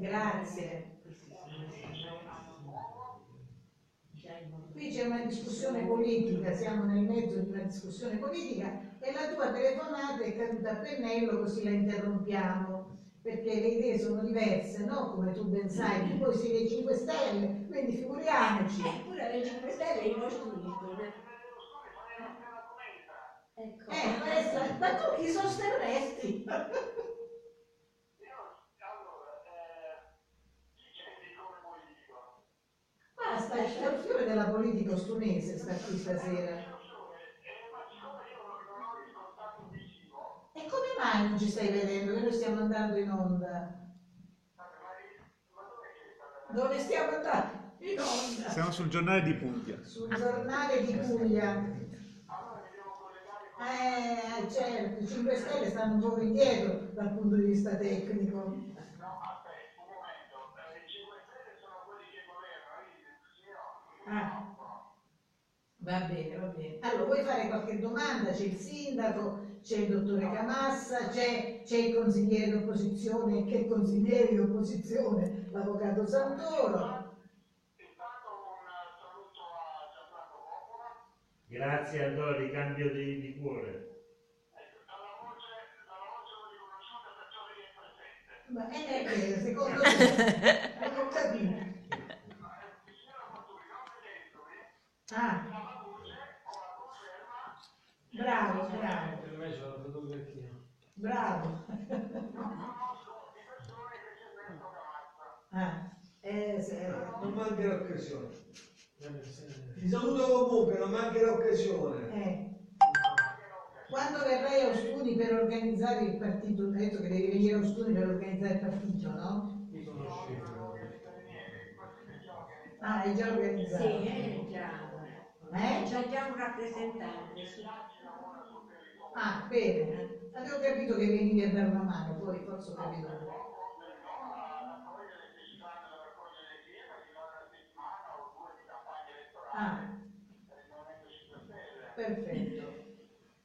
Grazie. Qui c'è una discussione politica, siamo nel mezzo di una discussione politica e la tua telefonata è caduta a pennello, così la interrompiamo, perché le idee sono diverse, no? Come tu ben sai, tu poi sei dei 5 Stelle, quindi figuriamoci. Pure le 5 Stelle è il nostro libro. Ecco. Ma tu chi sosterresti? la situazione della politica ostunese sta qui stasera. E come mai non ci stai vedendo? Che noi stiamo andando in onda. Dove stiamo andando? In onda. Siamo sul Giornale di Puglia. Sul Giornale di Puglia. Certo, i 5 Stelle stanno un po' indietro dal punto di vista tecnico. No, aspetta, un momento, i 5 Stelle sono quelli che governano, Va bene, va bene. Allora, vuoi fare qualche domanda? C'è il sindaco, c'è il dottore Camassa, c'è il consigliere d'opposizione, che consigliere di opposizione, l'avvocato Santoro. Grazie a Dori, cambio di cuore. Dalla voce riconosciuta, secondo me, non capito. Bravo, bravo. Per me c'è la fotografia. Bravo. Non manca l'occasione. Ti saluto comunque, non manca l'occasione. Quando verrai a Ostuni per organizzare il partito, ho detto che devi venire a Ostuni per organizzare il partito, no? Mi conoscevo. È già organizzato. Sì, è già. C'è già un rappresentante. Bene. Avevo capito che venivi a dare una mano, poi forse ho capito. Perfetto,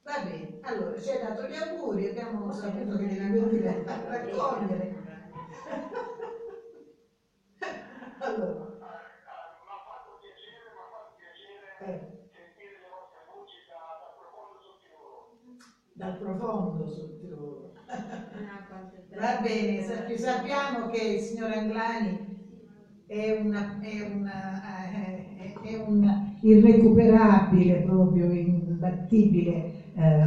va bene. Allora, ci hai dato gli auguri, abbiamo saputo che devi venire a raccogliere. Allora, mi ha fatto piacere sentire le vostre voci dal profondo sottiloro. Va bene, sappiamo che il signor Anglani è un irrecuperabile, proprio imbattibile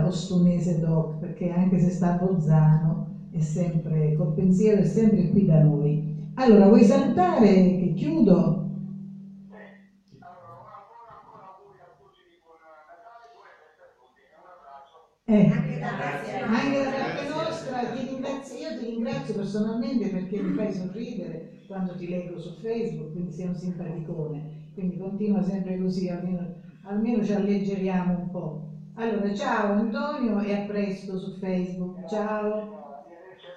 ostunese doc, perché anche se sta a Bolzano è sempre col pensiero, è sempre qui da noi. Allora, vuoi salutare che chiudo? Anche da parte nostra ti ringrazio personalmente, perché mi fai sorridere quando ti leggo su Facebook, quindi sei un simpaticone. Quindi continua sempre così, almeno ci alleggeriamo un po'. Allora, ciao Antonio e a presto su Facebook. Ciao,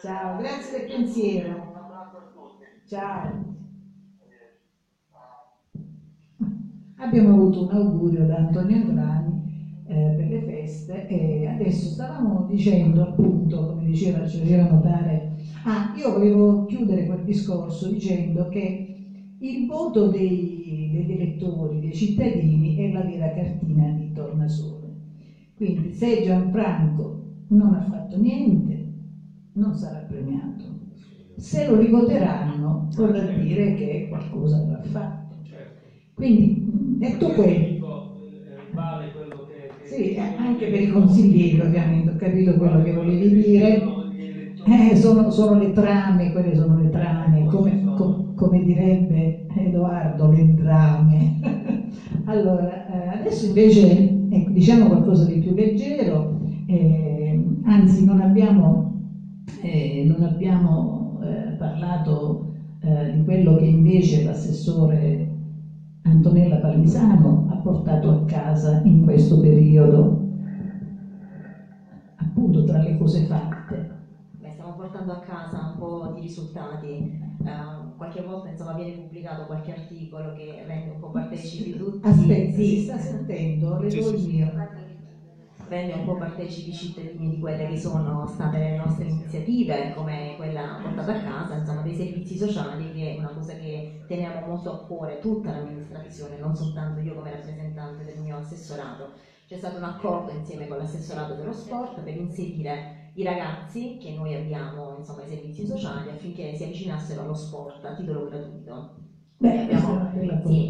ciao, grazie del pensiero. Ciao. Abbiamo avuto un augurio da Antonio Andrani per le feste, e adesso stavamo dicendo, appunto, come diceva, ci faceva notare. Io volevo chiudere quel discorso dicendo che il voto degli elettori, dei cittadini, è la vera cartina di tornasole. Quindi se Gianfranco non ha fatto niente, non sarà premiato. Se lo rivoteranno, vorrà dire che qualcosa avrà fatto. Quindi, detto questo, vale quello che... Sì, anche per i consiglieri, ovviamente, ho capito quello che volevi dire. Sono le trame, quelle sono le trame, come direbbe Edoardo, l'entrame. Allora, adesso invece diciamo qualcosa di più leggero, anzi non abbiamo parlato di quello che invece l'assessore Antonella Palmisano ha portato a casa in questo periodo, appunto tra le cose fatte. Stiamo portando a casa un po' di risultati. Qualche volta, insomma, viene pubblicato qualche articolo che rende un po' partecipi tutti. Aspetta, si sta sentendo? Rende un po' partecipi i cittadini di quelle che sono state le nostre iniziative, come quella portata a casa, insomma, dei servizi sociali, che è una cosa che teniamo molto a cuore tutta l'amministrazione, non soltanto io come rappresentante del mio assessorato. C'è stato un accordo insieme con l'assessorato dello sport per inserire i ragazzi che noi abbiamo, insomma, ai servizi sociali, affinché si avvicinassero allo sport a titolo gratuito.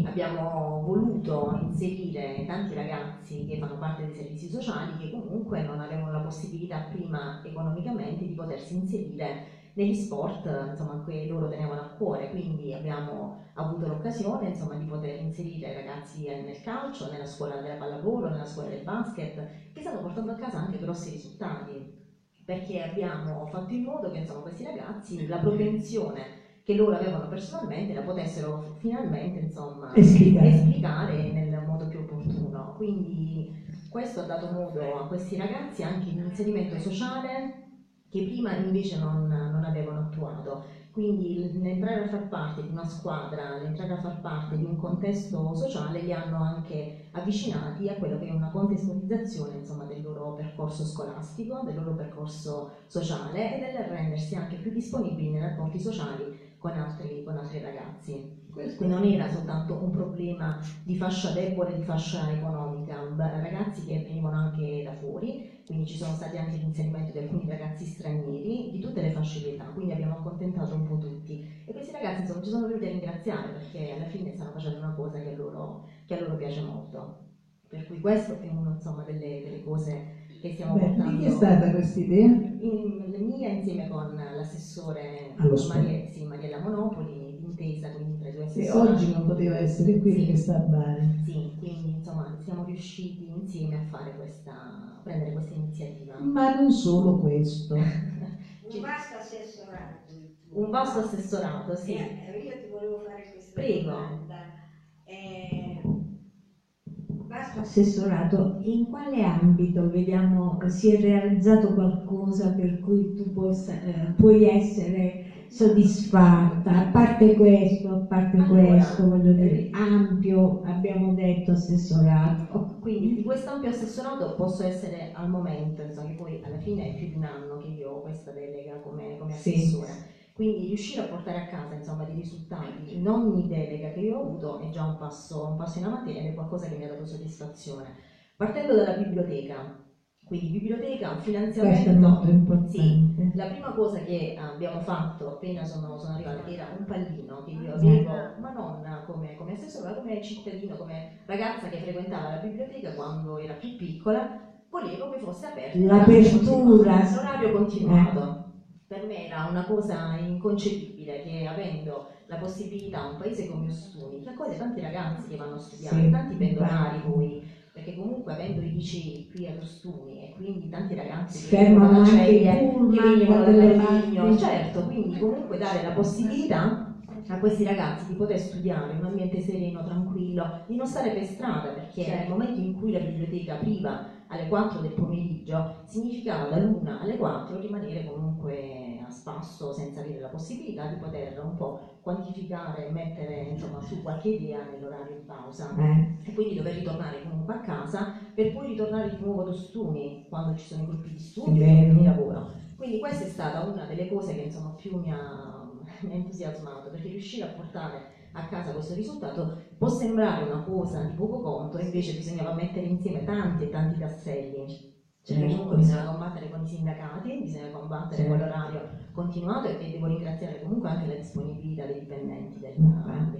Abbiamo voluto inserire tanti ragazzi che fanno parte dei servizi sociali, che comunque non avevano la possibilità prima economicamente di potersi inserire negli sport, insomma, che loro tenevano a cuore, quindi abbiamo avuto l'occasione, insomma, di poter inserire i ragazzi nel calcio, nella scuola della pallavolo, nella scuola del basket, che stanno portando a casa anche grossi risultati, perché abbiamo fatto in modo che, insomma, questi ragazzi, la propensione che loro avevano personalmente, la potessero finalmente, insomma, esplicare nel modo più opportuno. Quindi questo ha dato modo a questi ragazzi anche di un inserimento sociale che prima invece non avevano attuato. Quindi l'entrare a far parte di una squadra, l'entrare a far parte di un contesto sociale, li hanno anche avvicinati a quello che è una contestualizzazione, insomma, del loro percorso scolastico, del loro percorso sociale e del rendersi anche più disponibili nei rapporti sociali con altri ragazzi. Questo non era soltanto un problema di fascia debole, di fascia economica, ragazzi che venivano anche da fuori, quindi ci sono stati anche l'inserimento di alcuni ragazzi stranieri di tutte le fasce di età, quindi abbiamo accontentato un po' tutti. E questi ragazzi, insomma, ci sono venuti a ringraziare perché alla fine stanno facendo una cosa che a loro piace molto. Per cui questo è uno, insomma, delle cose che stiamo portando. Di chi è stata questa idea? La mia, insieme con l'assessore Mariella Monopoli, d'intesa quindi tra i due assessori. E oggi non poteva essere qui perché sta a Bari. Sì, quindi, insomma, siamo riusciti insieme a fare a prendere questa iniziativa. Ma non solo questo. Un vasto assessorato. Un vasto assessorato, sì. Io ti volevo fare questa domanda. Vasto assessorato, in quale ambito vediamo si è realizzato qualcosa per cui tu puoi essere soddisfatta? A parte questo, voglio dire, ampio, abbiamo detto assessorato. Quindi di questo ampio assessorato posso essere al momento, insomma, che poi alla fine è più di un anno che io ho questa delega come assessora. Sì. Quindi riuscire a portare a casa, insomma, dei risultati in ogni delega che io ho avuto è già un passo in avanti ed è qualcosa che mi ha dato soddisfazione. Partendo dalla biblioteca, quindi biblioteca, finanziamento, sì, la prima cosa che abbiamo fatto appena sono arrivata era un pallino che io avevo, ma non come assessora, come cittadino, come ragazza che frequentava la biblioteca quando era più piccola, volevo che fosse aperta l'orario continuato. Per me era una cosa inconcepibile che, avendo la possibilità, un paese come Ostuni, che accoglie tanti ragazzi che vanno a studiare, sì, tanti pendolari poi, perché comunque avendo i licei qui ad Ostuni e quindi tanti ragazzi che vengono dal Maligno, certo, quindi comunque dare la possibilità a questi ragazzi di poter studiare in un ambiente sereno, tranquillo, di non stare per strada, perché nel momento in cui la biblioteca apriva alle 4 del pomeriggio significava dall'1 alle 4 rimanere comunque a spasso senza avere la possibilità di poter un po' quantificare e mettere, insomma, su qualche idea nell'orario di pausa e quindi dover ritornare comunque a casa per poi ritornare di nuovo ad Ostuni quando ci sono i gruppi di studio e di lavoro. Quindi questa è stata una delle cose che, insomma, più mi ha entusiasmato, perché riuscire a portare a casa questo risultato può sembrare una cosa di poco conto, invece bisognava mettere insieme tanti e tanti tasselli. Cioè, comunque bisogna combattere con i sindacati, bisogna combattere con l'orario continuato e devo ringraziare comunque anche la disponibilità dei dipendenti del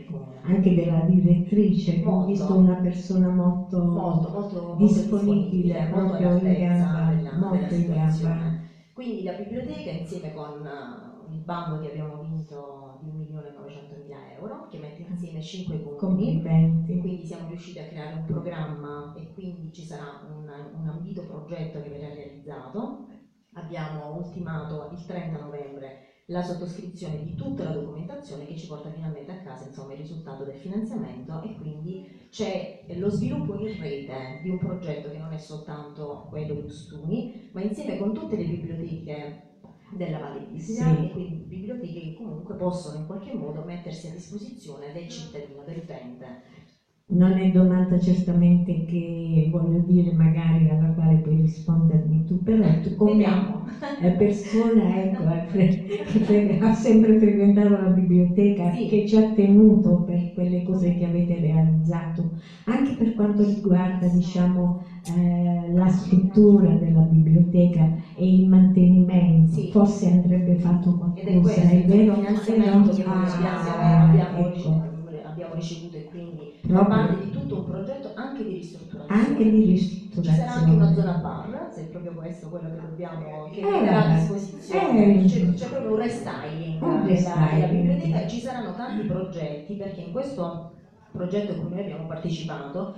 comune. Anche della direttrice, ho visto una persona molto disponibile, molto in gamba. Quindi la biblioteca, insieme con il bando che abbiamo vinto di 1.900.000 euro, che mette insieme 5 comuni, quindi siamo riusciti a creare un programma e quindi ci sarà un ambito progetto che verrà realizzato. Abbiamo ultimato il 30 novembre la sottoscrizione di tutta la documentazione che ci porta finalmente a casa, insomma, il risultato del finanziamento, e quindi c'è lo sviluppo in rete di un progetto che non è soltanto quello di Ostuni, ma insieme con tutte le biblioteche della Valle d'Istria, e quindi biblioteche che comunque possono in qualche modo mettersi a disposizione del cittadino, dell'utente. Non è domanda certamente che, voglio dire, magari alla quale puoi rispondermi tu, però tu come persona, ecco, ha sempre frequentato la biblioteca, sì, che ci ha tenuto per quelle cose che avete realizzato, anche per quanto riguarda, diciamo, la struttura della biblioteca e il mantenimento, sì, forse andrebbe fatto qualcosa, ed è vero? Abbiamo abbiamo ricevuto, e quindi fa parte di tutto un progetto anche di ristrutturazione. Ci sarà anche una zona bar, se proprio questo è quello che dobbiamo, che sarà a disposizione, c'è proprio un restyling della biblioteca, e ci saranno tanti progetti, perché in questo progetto a cui noi abbiamo partecipato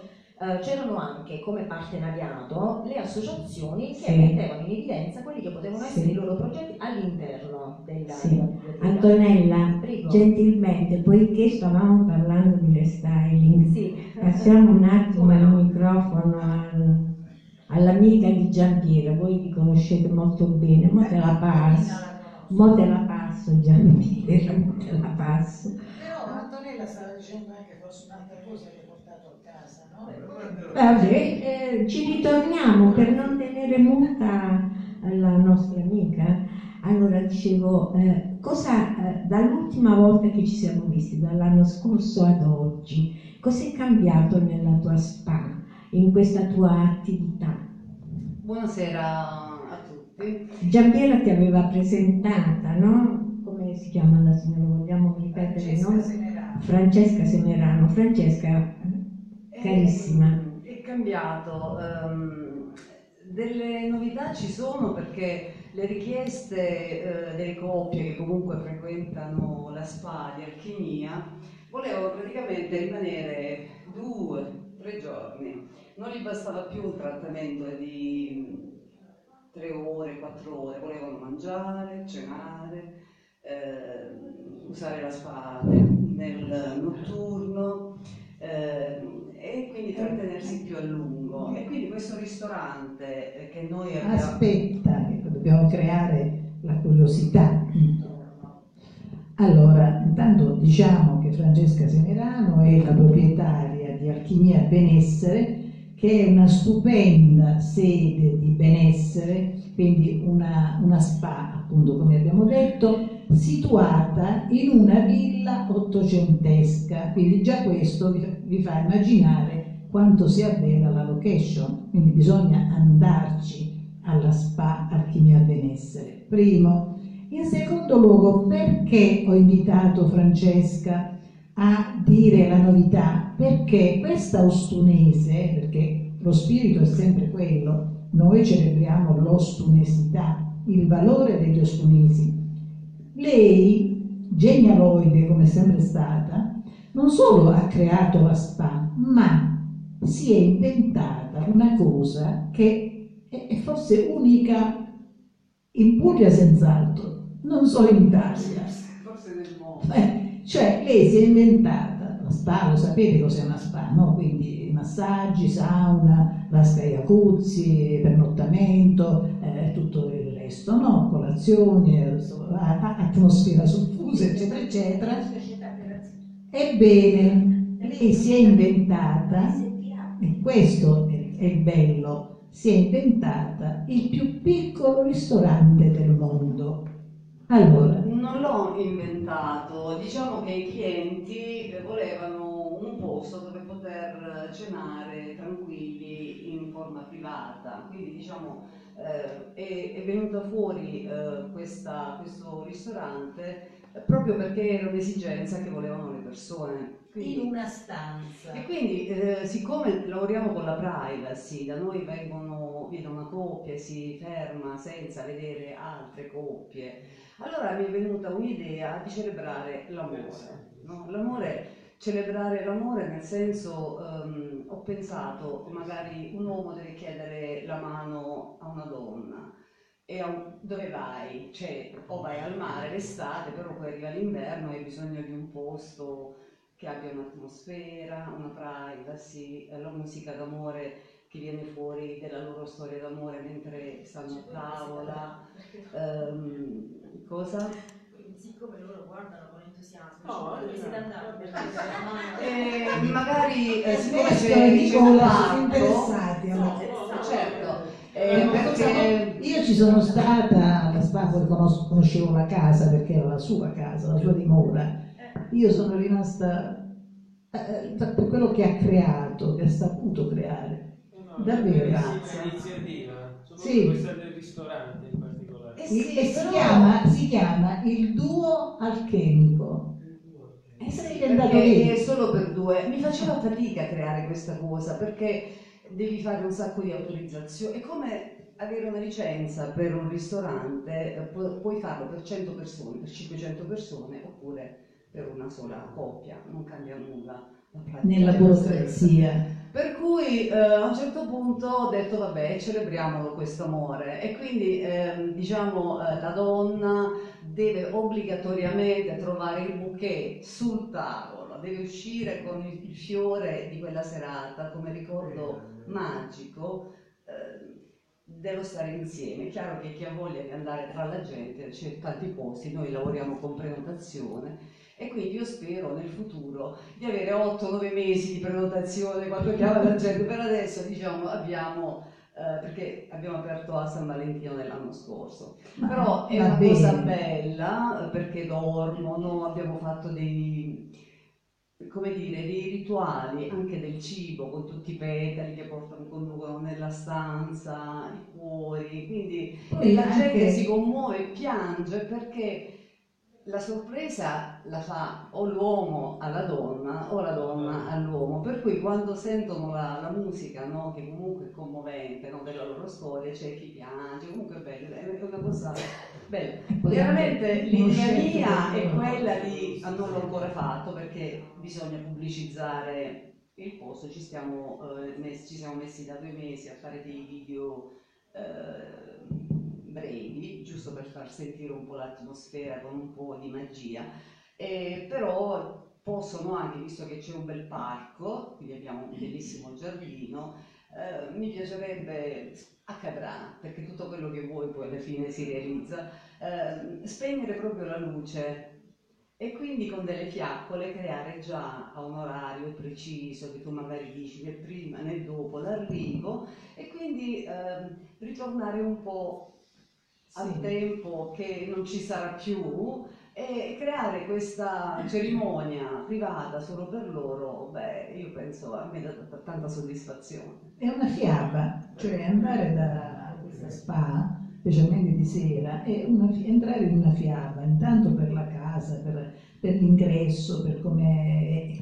c'erano anche come partenariato le associazioni che mettevano in evidenza quelli che potevano essere i loro progetti all'interno della biblioteca. Antonella, prego. Gentilmente, poiché stavamo parlando di restyling, passiamo un attimo il microfono all'amica di Giampiero. Voi vi conoscete molto bene, mo te la passo, Giampiero, Però Antonella stava dicendo anche forse un'altra cosa che ho portato a casa, no? Vabbè, ci ritorniamo per non tenere muta la nostra amica. Allora, dicevo, dall'ultima volta che ci siamo visti, dall'anno scorso ad oggi, cos'è cambiato nella tua spa, in questa tua attività? Buonasera a tutti. Giampiero ti aveva presentata, no? Come si chiama la signora? Vogliamo ripetere, no? Francesca Senerano. Francesca, carissima. È cambiato. Delle novità ci sono, perché le richieste delle coppie che comunque frequentano la spa di Alchimia volevano praticamente rimanere 2-3 giorni, non gli bastava più un trattamento di 3 ore, 4 ore, volevano mangiare, cenare, usare la spa nel notturno e quindi trattenersi più a lungo. E quindi questo ristorante che noi abbiamo... Aspetta, dobbiamo creare la curiosità. Allora, intanto diciamo che Francesca Senerano è la proprietaria di Alchimia Benessere, che è una stupenda sede di benessere, quindi una spa, appunto, come abbiamo detto, situata in una villa ottocentesca, quindi già questo vi fa immaginare quanto sia bella la location, quindi bisogna andarci alla spa Alchimia Benessere, primo. In secondo luogo, perché ho invitato Francesca a dire la novità? Perché questa ostunese, perché lo spirito è sempre quello, noi celebriamo l'ostunesità, il valore degli ostunesi. Lei, genialoide come è sempre stata, non solo ha creato la spa, ma si è inventata una cosa che è forse unica in Puglia, senz'altro, non solo in Italia, forse nel mondo. Cioè, lei si è inventata la spa, lo sapete cos'è una spa, no? Quindi massaggi, sauna, vasca jacuzzi, pernottamento, tutto il resto, no? Colazioni, atmosfera soffusa, eccetera, eccetera. Ebbene, lei si è inventata, e questo è bello, si è inventata il più piccolo ristorante del mondo. Allora, non l'ho inventato, diciamo che i clienti volevano un posto dove poter cenare tranquilli in forma privata, quindi diciamo è venuta fuori questo ristorante proprio perché era un'esigenza che volevano le persone. Quindi, in una stanza. E quindi siccome lavoriamo con la privacy, da noi viene una coppia e si ferma senza vedere altre coppie, allora mi è venuta un'idea di celebrare l'amore, no? Celebrare l'amore nel senso, ho pensato magari un uomo deve chiedere la mano a una donna, dove vai? Cioè, o vai al mare l'estate, però poi arriva l'inverno e hai bisogno di un posto che abbia un'atmosfera, una privacy, la musica d'amore che viene fuori della loro storia d'amore mentre stanno a tavola. Cosa? Siccome loro guardano con entusiasmo, magari siccome c'è un parco, certo. Perché io ci sono stata alla spa, conoscevo la casa perché era la sua casa, la sua dimora. Io sono rimasta per quello che ha creato, che ha saputo creare. Davvero grazie. L'iniziativa, soprattutto questa del ristorante in particolare. E si chiama il duo alchemico. E sarei diventato lì solo per due. Mi faceva fatica a creare questa cosa, perché devi fare un sacco di autorizzazioni. È come avere una licenza per un ristorante, puoi farlo per 100 persone, per 500 persone, oppure per una sola coppia, non cambia nulla. Nella burocrazia. Per cui a un certo punto ho detto vabbè, celebriamolo questo amore, e quindi diciamo la donna deve obbligatoriamente trovare il bouquet sul tavolo, deve uscire con il fiore di quella serata come ricordo magico dello stare insieme. È chiaro che chi ha voglia di andare tra la gente c'è tanti posti, noi lavoriamo con prenotazione. E quindi io spero nel futuro di avere 8-9 mesi di prenotazione, quanto chiama la gente. Per adesso diciamo abbiamo, perché abbiamo aperto a San Valentino dell'anno scorso, però è una cosa bella perché dormono, abbiamo fatto dei, come dire, dei rituali anche del cibo con tutti i petali che portano, conducono nella stanza, i cuori, quindi la gente si commuove, piange, perché la sorpresa la fa o l'uomo alla donna o la donna all'uomo, per cui quando sentono la musica, no, che comunque è commovente, no, della loro storia, c'è chi piange, comunque è bello, è una cosa bella. Chiaramente l'idea mia è quella di non l'ho ancora fatto perché bisogna pubblicizzare il posto, ci siamo messi da 2 mesi a fare dei video brevi, giusto per far sentire un po' l'atmosfera con un po' di magia, però possono anche, visto che c'è un bel parco, quindi abbiamo un bellissimo giardino, mi piacerebbe, accadrà, perché tutto quello che vuoi poi alla fine si realizza, spegnere proprio la luce e quindi con delle fiaccole creare già a un orario preciso che tu magari dici né prima né dopo l'arrivo, e quindi ritornare un po' al tempo che non ci sarà più e creare questa cerimonia privata solo per loro. Beh, io penso a me dà tanta soddisfazione. È una fiaba, cioè andare da questa spa, specialmente di sera, è entrare in una fiaba, intanto per la casa, per l'ingresso, per come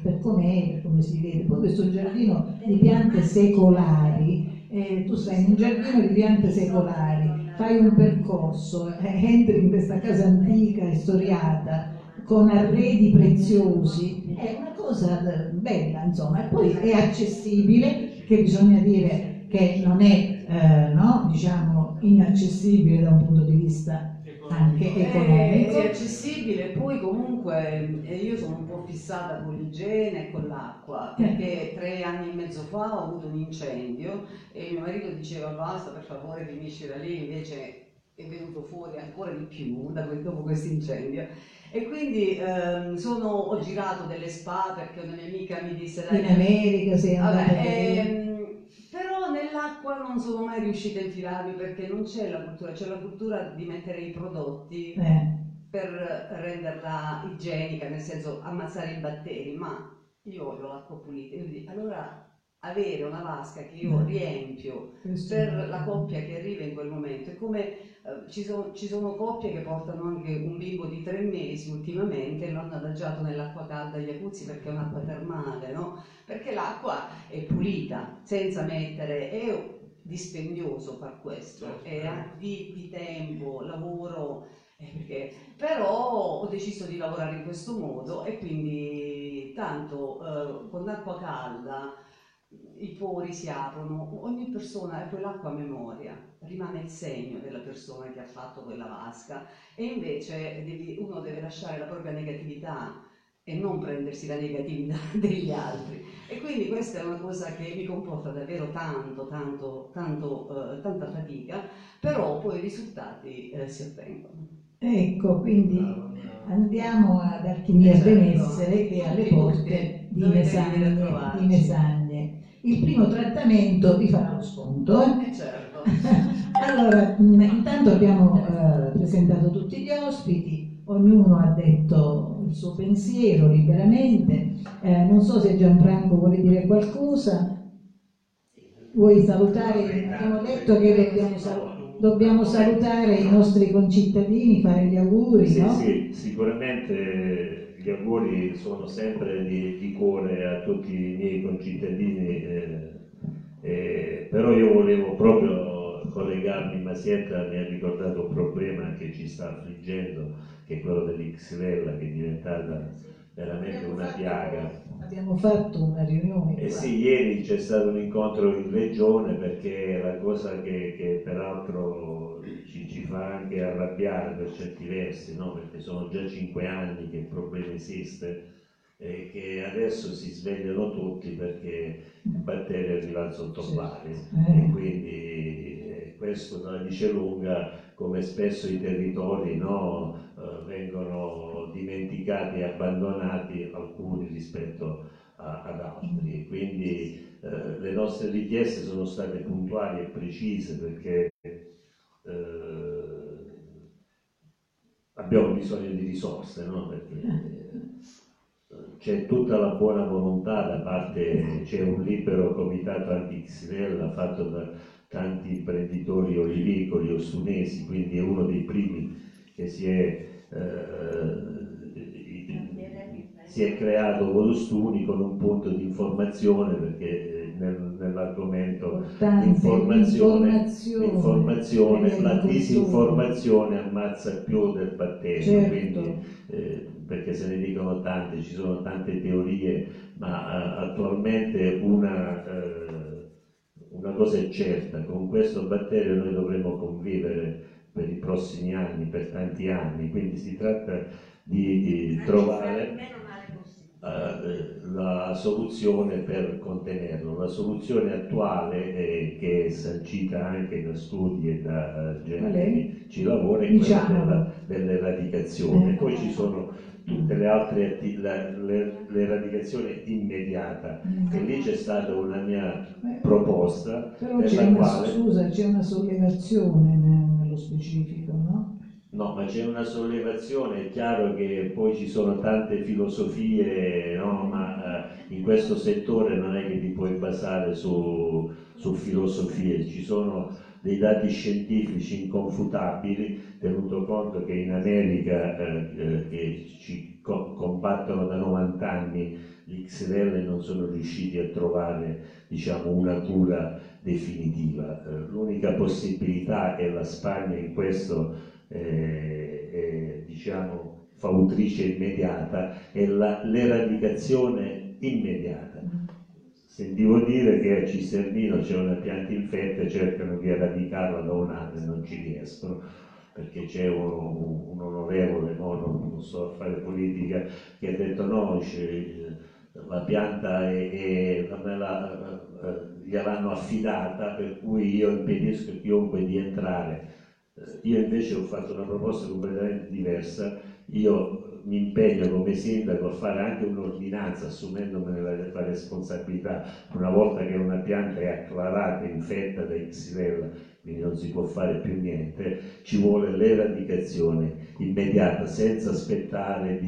si vede. Poi questo giardino di piante secolari, tu stai in un giardino di piante secolari, fai un percorso, entri in questa casa antica e storiata con arredi preziosi, è una cosa bella, insomma, e poi è accessibile, che bisogna dire che non è no, diciamo, inaccessibile da un punto di vista anche economico. È accessibile, poi comunque io sono un po' fissata con l'igiene e con l'acqua, perché 3 anni e mezzo fa ho avuto un incendio e mio marito diceva basta, per favore finisci da lì, invece è venuto fuori ancora di più dopo questo incendio. E quindi ho girato delle spa perché una mia amica mi disse dai, in America sei andata. Però nell'acqua non sono mai riuscita a infilarmi perché non c'è la cultura di mettere i prodotti per renderla igienica, nel senso ammazzare i batteri, ma io voglio l'acqua pulita. Quindi, allora avere una vasca che io riempio per la coppia che arriva in quel momento, è come ci sono coppie che portano anche un bimbo di 3 mesi ultimamente e lo hanno adagiato nell'acqua calda agli acuzzi perché è un'acqua termale, no? Perché l'acqua è pulita, senza mettere, è dispendioso far questo, è di tempo, lavoro, però ho deciso di lavorare in questo modo e quindi tanto con l'acqua calda i pori si aprono, ogni persona ha quell'acqua a memoria, rimane il segno della persona che ha fatto quella vasca, e invece uno deve lasciare la propria negatività e non prendersi la negatività degli altri, e quindi questa è una cosa che mi comporta davvero tanta fatica, però poi i risultati si ottengono. Ecco, quindi andiamo ad Alchimia Benessere, che è alle porte di Mesagne. Il primo trattamento vi farà lo sconto. Certo. Allora, intanto abbiamo presentato tutti gli ospiti, ognuno ha detto il suo pensiero liberamente. Non so se Gianfranco vuole dire qualcosa. Vuoi salutare? Abbiamo detto che dobbiamo salutare i nostri concittadini, fare gli auguri, no? Sì, sicuramente gli auguri sono sempre di cuore a tutti i miei concittadini, però io volevo proprio collegarmi, ma Sienta mi ha ricordato un problema che ci sta affliggendo, che è quello dell'Xrella, che è diventata veramente una piaga. Abbiamo fatto una riunione. E sì, ieri c'è stato un incontro in Regione, perché la cosa che peraltro ci fa anche arrabbiare per certi versi, no? Perché sono già 5 anni che il problema esiste e che adesso si svegliano tutti perché il batterio è arrivato sotto Bari, e quindi questo la dice lunga come spesso i territori, no, vengono dimenticati e abbandonati, alcuni rispetto ad altri. Quindi le nostre richieste sono state puntuali e precise, perché abbiamo bisogno di risorse, no? Perché c'è tutta la buona volontà da parte, c'è un libero comitato anti-Xrella fatto da tanti imprenditori olivicoli ostunesi, quindi è uno dei primi che si è creato con Ostuni, con un punto di informazione, perché nell'argomento l'informazione, la disinformazione ammazza più del batterio, certo. Quindi, perché se ne dicono tante, ci sono tante teorie, ma attualmente una cosa è certa: con questo batterio noi dovremo convivere per i prossimi anni, per tanti anni, quindi si tratta di trovare la soluzione per contenerlo. La soluzione attuale, che è sancita anche da studi e da gente che ci lavora, è quella dell'eradicazione. Poi ci sono tutte le altre, l'eradicazione immediata, e lì c'è stata una mia proposta. Però c'è una sollevazione nello specifico, no? No, ma c'è una sollevazione, è chiaro che poi ci sono tante filosofie, no? Ma in questo settore non è che ti puoi basare su filosofie, ci sono dei dati scientifici inconfutabili, tenuto conto che in America, che ci combattono da 90 anni, gli Xrella non sono riusciti a trovare, diciamo, una cura definitiva. L'unica possibilità è la Spagna, in questo diciamo fautrice immediata, è l'eradicazione immediata. Sentivo dire che a Cisternino c'è una pianta infetta e cercano di eradicarla da un anno e non ci riescono, perché c'è un onorevole, no, non so a fare politica, che ha detto no, la pianta gliel'hanno affidata, per cui io impedisco a chiunque di entrare. Io invece ho fatto una proposta completamente diversa. Io mi impegno come sindaco a fare anche un'ordinanza, assumendomene la responsabilità, una volta che una pianta è acclarata infetta da Xrella, quindi non si può fare più niente, ci vuole l'eradicazione immediata, senza aspettare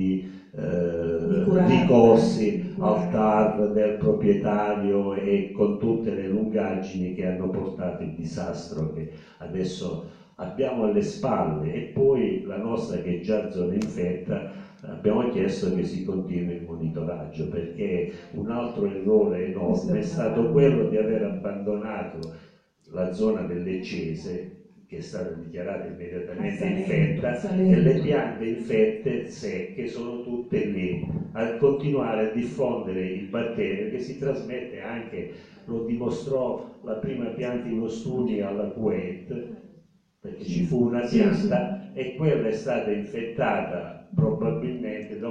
ricorsi al TAR del proprietario e con tutte le lungaggini che hanno portato il disastro che adesso abbiamo alle spalle. E poi la nostra, che è già zona infetta, abbiamo chiesto che si continui il monitoraggio, perché un altro errore enorme è stato quello di aver abbandonato la zona delle Cese, che è stata dichiarata immediatamente infetta, e le piante infette secche sono tutte lì a continuare a diffondere il batterio, che si trasmette anche, lo dimostrò la prima pianta in Ostuni alla Kuwait, perché ci fu una pianta e quella è stata infettata probabilmente da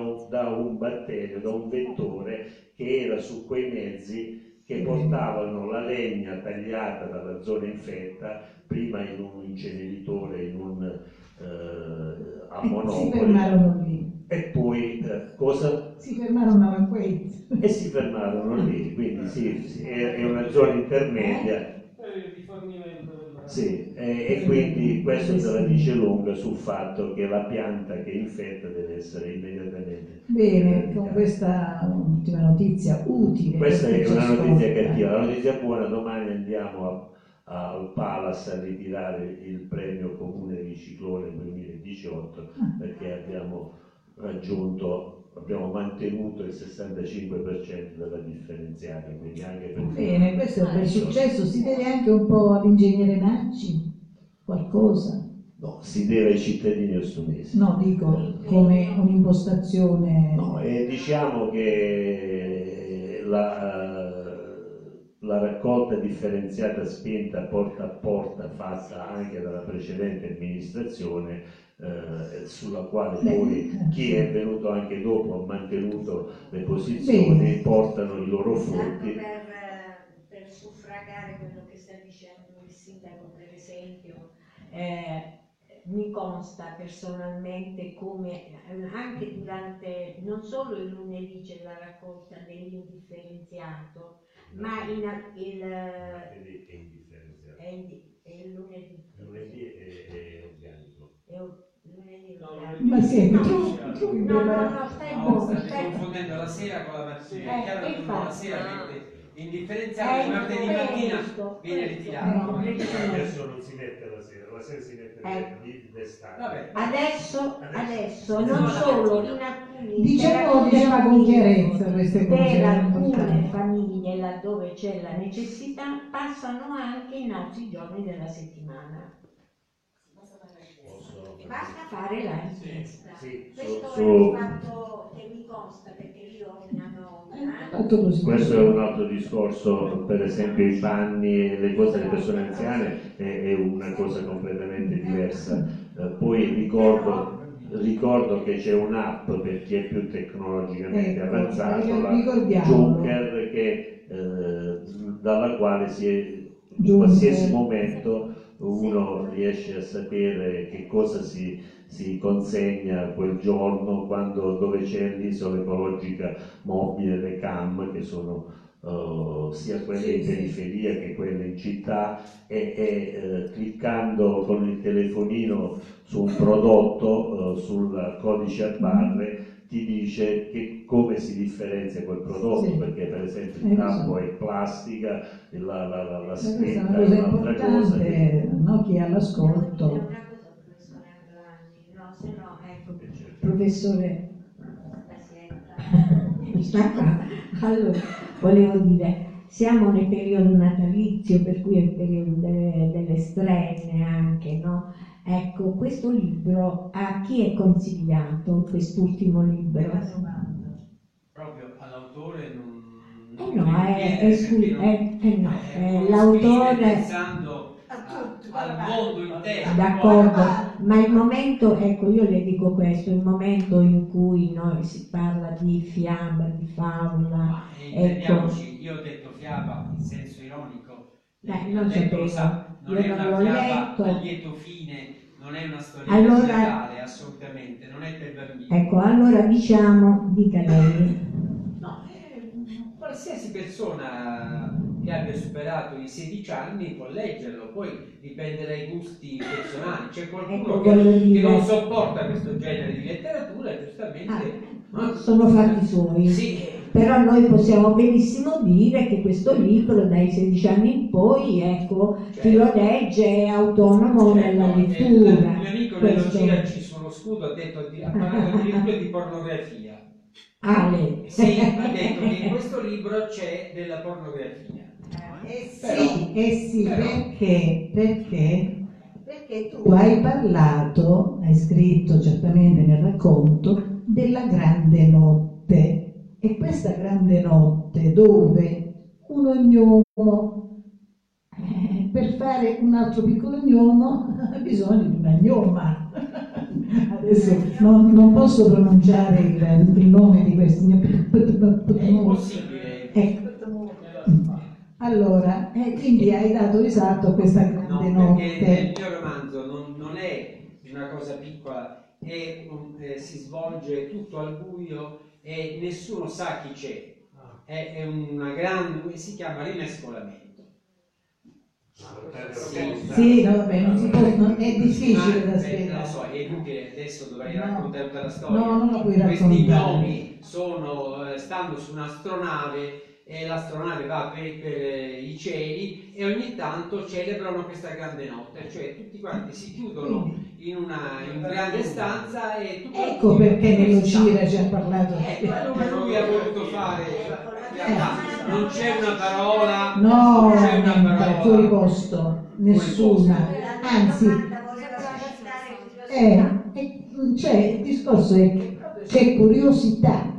un batterio, da un vettore che era su quei mezzi che portavano la legna tagliata dalla zona infetta, prima in un inceneritore, in a monopoli, e poi si fermarono a Kuwait e si fermarono lì, quindi è una zona intermedia. Sì, e quindi questo te la dice lunga sul fatto che la pianta che infetta deve essere immediatamente eradicata. Con questa ultima notizia utile. Questa è una notizia cattiva. La notizia buona: domani andiamo al Palace a ritirare il premio comune di Ciclone 2018, perché abbiamo raggiunto abbiamo mantenuto il 65% della differenziata, quindi anche per... Bene, questo è un bel successo, si deve anche un po' all'ingegnere Nacci, qualcosa? No, si deve ai cittadini ostunesi. No, dico, come un'impostazione... No, e diciamo che la raccolta differenziata spinta porta a porta fatta anche dalla precedente amministrazione, sulla quale poi chi è venuto anche dopo ha mantenuto le posizioni, portano i loro frutti. Per suffragare quello che sta dicendo il sindaco, per esempio, mi consta personalmente come anche durante, non solo il lunedì c'è la raccolta dell'indifferenziato, ma il lunedì è organico. Ma sempre stai confondendo la sera con la mattina. È chiaro che la sera indifferenziato martedì mattina viene ritirato. Adesso non si mette la sera si mette l'estate. Adesso non solo in alcuni, diciamo con chiarezza queste cose. Per alcune famiglie laddove c'è la necessità passano anche in altri giorni della settimana. Basta fare la richiesta. Questo è un fatto che mi consta perché io questo è un altro discorso, per esempio i panni e le cose delle persone anziane è una cosa completamente diversa. Poi ricordo che c'è un'app per chi è più tecnologicamente avanzato, la Junker, che, dalla quale in qualsiasi momento uno riesce a sapere che cosa si consegna quel giorno, dove c'è l'isola ecologica mobile, le CAM, che sono sia quelle in periferia che quelle in città, e cliccando con il telefonino su un prodotto, sul codice a barre, ti dice come si differenzia quel prodotto, perché per esempio il tappo è plastica, la spetta è un'altra cosa. No, chi ha l'ascolto. È una cosa, professore Andrani, no, se no è professore. Allora, volevo dire, siamo nel periodo natalizio, per cui è il periodo delle strenne anche, no? Ecco, questo libro a chi è consigliato, quest'ultimo libro? Proprio all'autore l'autore pensando al mondo intero. D'accordo, ma il momento, ecco, io le dico questo, il momento in cui noi si parla di fiaba, di favola, io ho detto fiaba in senso ironico. Non sapevo, non è una fiaba a lieto fine, non è una storia musicale, assolutamente, non è per bambini. Ecco, allora diciamo, dica lei. No, qualsiasi persona che abbia superato i 16 anni può leggerlo, poi dipende dai gusti personali. C'è qualcuno che non sopporta questo genere di letteratura, giustamente... sono fatti suoi. Sì. Però noi possiamo benissimo dire che questo libro dai 16 anni in poi, ecco, chi lo legge è autonomo nella lettura. Il mio amico Giraci sullo scudo ha detto ha parlato di libro di pornografia. Sì, ha detto che in questo libro c'è della pornografia. Perché tu hai parlato, hai scritto certamente nel racconto, della grande notte. E questa grande notte dove un ognomo, per fare un altro piccolo ognomo ha bisogno di una gnoma. Adesso non posso pronunciare il nome di questo. È impossibile. Allora, quindi hai dato risalto a questa grande notte. Il mio romanzo non è una cosa piccola, si svolge tutto al buio e nessuno sa chi c'è, è una grande, si chiama rimescolamento. È difficile da spiegare. Lo so, è inutile, adesso dovrei raccontare tutta la storia. Questi nomi stanno su un'astronave l'astronave va per i cieli e ogni tanto celebrano questa grande notte, cioè tutti quanti si chiudono in una grande stanza e tutto. Ecco perché nell'uscire ci ha parlato. Quello che lui ha voluto fare, non c'è una parola, no, non c'è una parola fuori posto, nessuna, anzi. Cioè, il discorso è che c'è curiosità,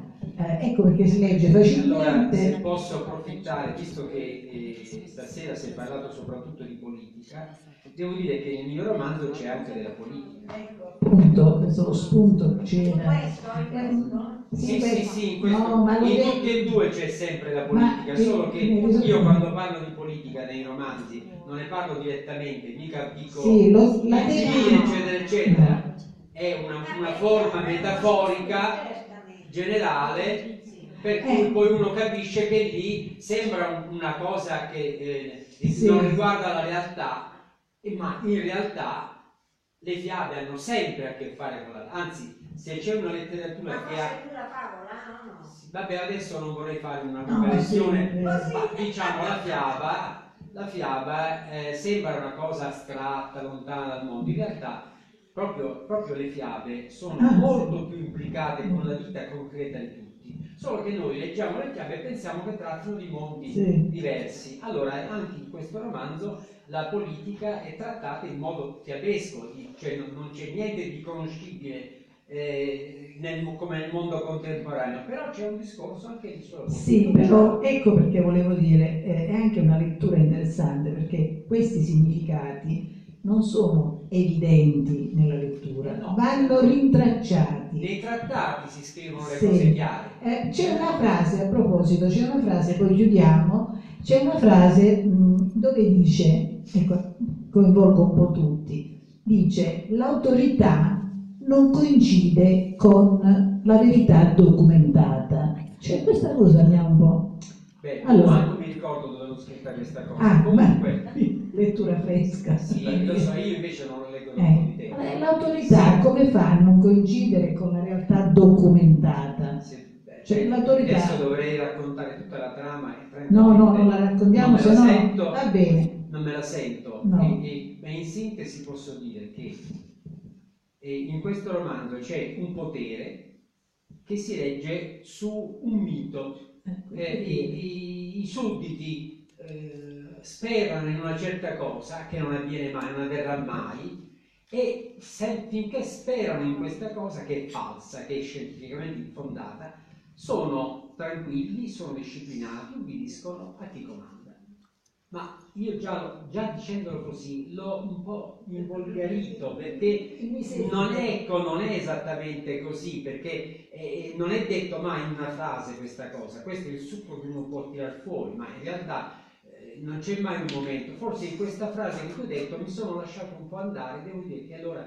ecco perché si legge facilmente. Allora, se posso approfittare, visto che stasera si è parlato soprattutto di politica, devo dire che nel mio romanzo c'è anche della politica. Appunto, questo lo spunto c'era. Sì, in tutti e due c'è sempre la politica, solo che io quando parlo di politica nei romanzi non ne parlo direttamente, mica dico eccetera, eccetera. È una forma metaforica generale, per cui poi uno capisce che lì sembra una cosa che non riguarda la realtà, ma in realtà le fiabe hanno sempre a che fare con la... Anzi, se c'è una letteratura che ha... La favola, no? Vabbè, adesso non vorrei fare una comparazione, ma diciamo la fiaba sembra una cosa astratta, lontana dal mondo. In realtà proprio le fiabe sono molto più implicate con la vita concreta di tutti, solo che noi leggiamo le fiabe e pensiamo che trattano di mondi diversi. Allora, anche in questo romanzo la politica è trattata in modo fiabesco, cioè non c'è niente di conoscibile come nel mondo contemporaneo, però c'è un discorso anche di solo. Sì, però ecco perché volevo dire, è anche una lettura interessante, perché questi significati non sono evidenti nella lettura, vanno rintracciati. Nei trattati si scrivono le cose chiare. C'è una frase, a proposito, poi chiudiamo, c'è una frase dove dice, ecco, coinvolgo un po' tutti, dice: l'autorità non coincide con la verità documentata. Cioè, questa cosa mi ha un po'... Beh, allora, non mi ricordo dove l'ho scritta questa cosa. Comunque, lettura fresca. Sì, lo so, io invece non lo leggo da un po' di tempo. L'autorità come fa a non coincidere con la realtà documentata? Cioè, l'autorità... Adesso dovrei raccontare tutta la trama. Non la raccontiamo, se no va bene. Non me la sento. No. Ma in sintesi posso dire che in questo romanzo c'è un potere che si regge su un mito. I sudditi sperano in una certa cosa che non avviene mai, non avverrà mai, e finché sperano in questa cosa che è falsa, che è scientificamente infondata, sono tranquilli, sono disciplinati, obbediscono a chi comanda. Ma io già dicendolo così l'ho un po' involgarito, perché non è esattamente così, perché non è detto mai in una frase questa cosa, questo è il succo che uno può tirar fuori, ma in realtà non c'è mai un momento. Forse in questa frase che tu hai detto mi sono lasciato un po' andare, devo dire che allora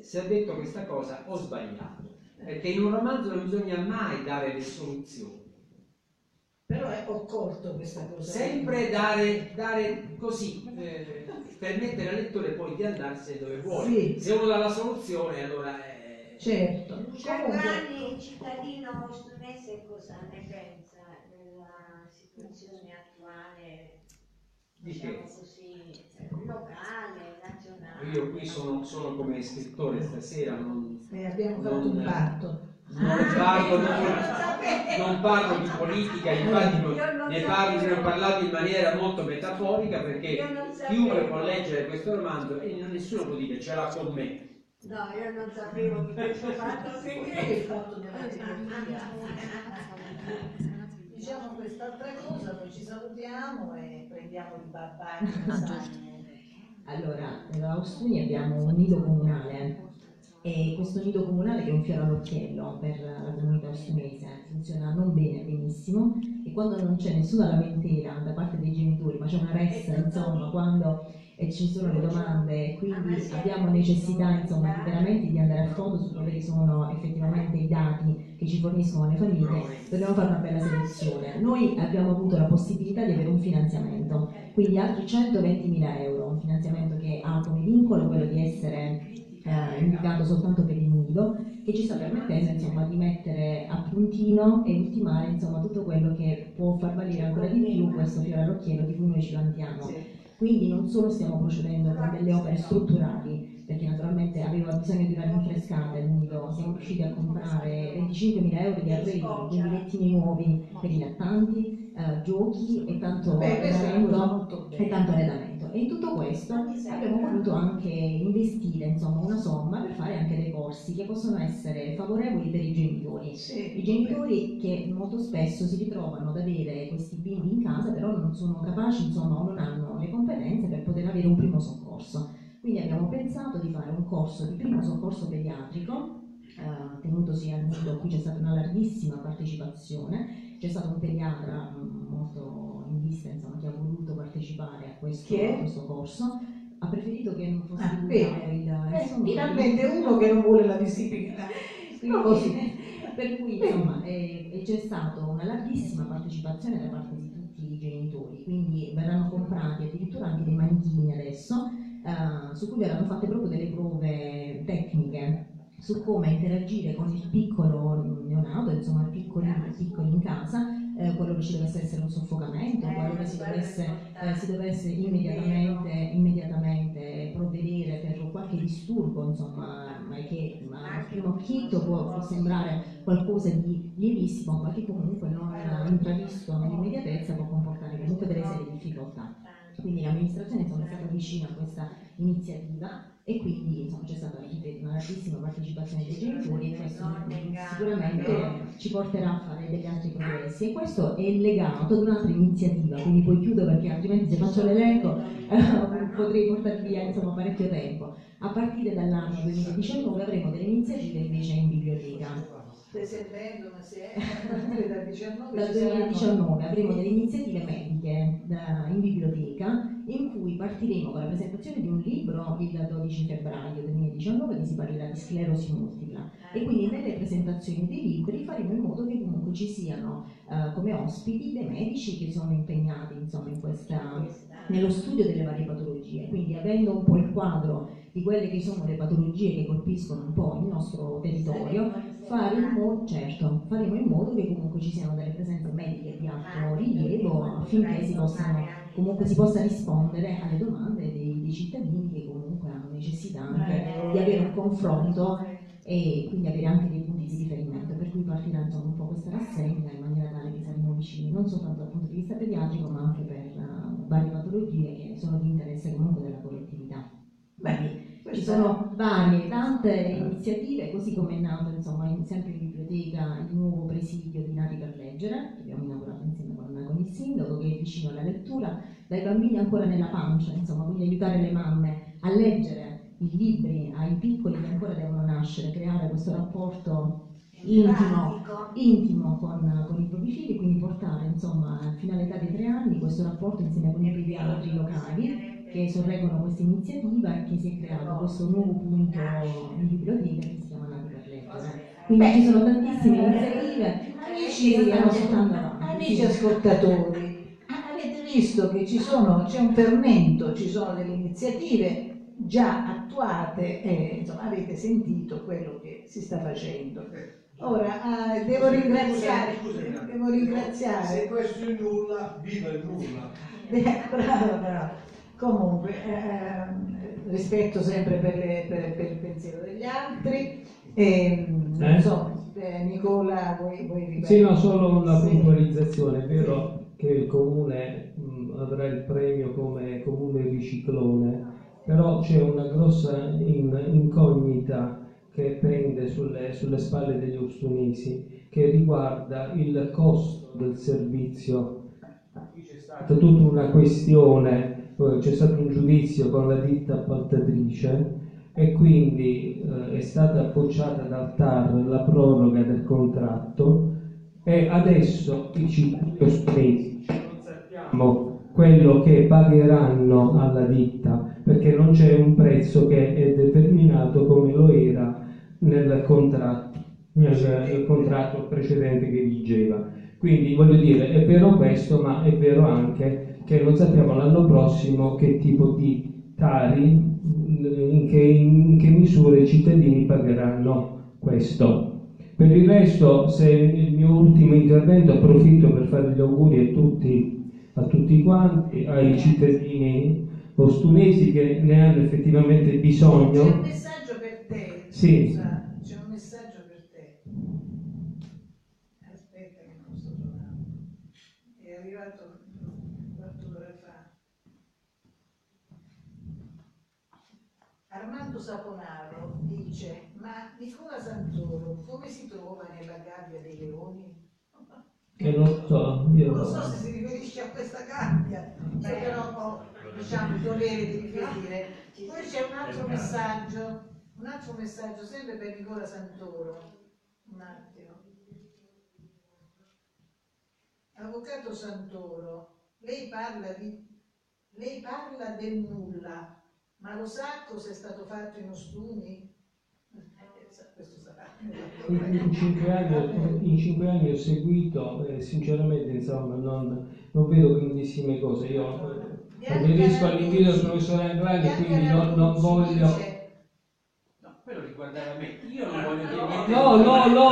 se ho detto questa cosa ho sbagliato, perché in un romanzo non bisogna mai dare le soluzioni. Però ho colto questa cosa. Sempre dare così, permettere al lettore poi di andarsene dove vuole. Sì. Se uno dà la soluzione, allora è... Certo. Lucio Dalla, cittadino ostunese, cosa ne pensa della situazione attuale, diciamo così, locale, nazionale? Io qui sono come scrittore stasera, abbiamo fatto un patto. Non parlo di politica, infatti ne ho parlato in maniera molto metaforica, perché chiunque può leggere questo romanzo e nessuno può dire ce l'ha con me. No, io non sapevo che questo fatto segreto. Diciamo quest'altra cosa, poi ci salutiamo e prendiamo il barbaccio. Allora, nella Ostuni abbiamo un nido comunale. E questo nido comunale, che è un fiore all'occhiello per la comunità ostunese, funziona non bene, benissimo, e quando non c'è nessuna lamentela da parte dei genitori, ma c'è una ressa, insomma, quando ci sono le domande, quindi abbiamo necessità, insomma, veramente di andare a fondo su quelli che sono effettivamente i dati che ci forniscono le famiglie, dobbiamo fare una bella selezione. Noi abbiamo avuto la possibilità di avere un finanziamento, quindi altri 120.000 euro, un finanziamento che ha come vincolo quello di essere indicato soltanto per il nido, che ci sta permettendo insomma di mettere a puntino e ultimare insomma tutto quello che può far valere ancora di più questo fiore all'occhiello di cui noi ci vantiamo. Quindi non solo stiamo procedendo con delle opere strutturali, perché naturalmente aveva bisogno di una rinfrescata il nido, siamo riusciti a comprare 25.000 euro di arredo, quindi lettini nuovi per i lattanti, giochi e tanto arredamento, e in tutto questo abbiamo voluto anche investire insomma una somma per fare anche dei corsi che possono essere favorevoli per i genitori, sì, i genitori che molto spesso si ritrovano ad avere questi bimbi in casa, però non sono capaci insomma o non hanno le competenze per poter avere un primo soccorso. Quindi abbiamo pensato di fare un corso di primo soccorso pediatrico tenutosi al nido. Qui c'è stata una larghissima partecipazione, c'è stato un pediatra molto in vista insomma, che ha voluto partecipare a questo corso, ha preferito che non fosse finalmente uno che non vuole la disciplina. Quindi, per cui insomma c'è stata una larghissima partecipazione da parte di tutti i genitori, quindi verranno comprati addirittura anche dei manichini adesso su cui verranno fatte proprio delle prove tecniche su come interagire con il piccolo neonato, insomma il piccoli in casa, quello che ci dovesse essere un soffocamento, quello che si dovesse immediatamente provvedere per qualche disturbo, insomma, che al primo occhietto può sembrare qualcosa di lievissimo, ma che comunque non intravisto nell'immediatezza può comportare comunque delle serie difficoltà. Quindi l'amministrazione insomma, è stata vicina a questa iniziativa e quindi insomma, c'è stata una larghissima partecipazione dei genitori e questo sicuramente ci porterà a fare degli altri progressi. E questo è legato ad un'altra iniziativa, quindi poi chiudo perché altrimenti se faccio l'elenco potrei portare via insomma, parecchio tempo. A partire dall'anno 2019 avremo delle iniziative invece in biblioteca. Dal 2019 avremo delle iniziative mediche in biblioteca, in cui partiremo con la presentazione di un libro il 12 febbraio 2019 che si parlerà di sclerosi multipla, e quindi nelle presentazioni dei libri faremo in modo che comunque ci siano come ospiti dei medici che sono impegnati insomma, nello studio delle varie patologie, quindi avendo un po' il quadro di quelle che sono le patologie che colpiscono un po' il nostro territorio, faremo in modo che comunque ci siano delle presenze mediche di alto rilievo affinché si possa rispondere alle domande dei cittadini che comunque hanno necessità anche di avere un confronto e quindi avere anche dei punti di riferimento, per cui partirà insomma un po' questa rassegna in maniera tale che saremo vicini non soltanto dal punto di vista pediatrico ma anche per varie patologie che sono di interesse comunque della collettività. Quindi ci sono tante iniziative, così come è nato insomma sempre in biblioteca il nuovo presidio di Nati per Leggere, che abbiamo inaugurato insieme con il sindaco, che è vicino alla lettura, dai bambini ancora nella pancia, insomma, quindi aiutare le mamme a leggere i libri ai piccoli che ancora devono nascere, creare questo rapporto intimo con i propri figli, quindi portare insomma fino all'età dei 3 anni questo rapporto insieme con i pediatri locali che sorreggono questa iniziativa e che si è creato questo nuovo punto in biblioteca che si chiama Nati per Leggere. Quindi ci sono tantissime iniziative che stiamo portando avanti. Amici ascoltatori, avete visto che c'è un fermento, ci sono delle iniziative già attuate e insomma, avete sentito quello che si sta facendo. Ora devo ringraziare. Se questo è nulla, viva il nulla. Bravo. Comunque, rispetto sempre per il pensiero degli altri, Nicola, vuoi ripetere? Sì, no, solo una puntualizzazione, è vero che il comune avrà il premio come comune riciclone, però c'è una grossa incognita che pende sulle spalle degli ostunisi, che riguarda il costo del servizio. È tutta una questione. C'è stato un giudizio con la ditta appaltatrice e quindi è stata bocciata dal TAR la proroga del contratto e adesso i cittadini non sappiamo quello che pagheranno alla ditta, perché non c'è un prezzo che è determinato come lo era nel contratto precedente che vigeva. Quindi voglio dire, è vero questo, ma è vero anche che non sappiamo l'anno prossimo che tipo di tali in che misura i cittadini pagheranno questo. Per il resto, se il mio ultimo intervento, approfitto per fare gli auguri a tutti quanti, ai cittadini ostunesi che ne hanno effettivamente bisogno. C'è un messaggio per te. Sì. Scusa, c'è un messaggio per te. Aspetta che non sto trovando. È arrivato un quarto d'ora fa. Armando Saponaro dice: ma Nicola Santoro come si trova nella gabbia dei leoni? Che non so, io non so se si riferisce a questa gabbia, ma però ho, diciamo, il dovere di riferire. Poi c'è un altro messaggio sempre per Nicola Santoro. Un attimo. Avvocato Santoro, lei parla del nulla, ma lo sa cosa è stato fatto in Ostuni? Questo sarà. In cinque anni ho seguito, sinceramente, insomma, non vedo grandissime cose. Io aderisco all'invito del professor Anglani, quindi non voglio. No, quello riguardava me. Io non voglio dire. No,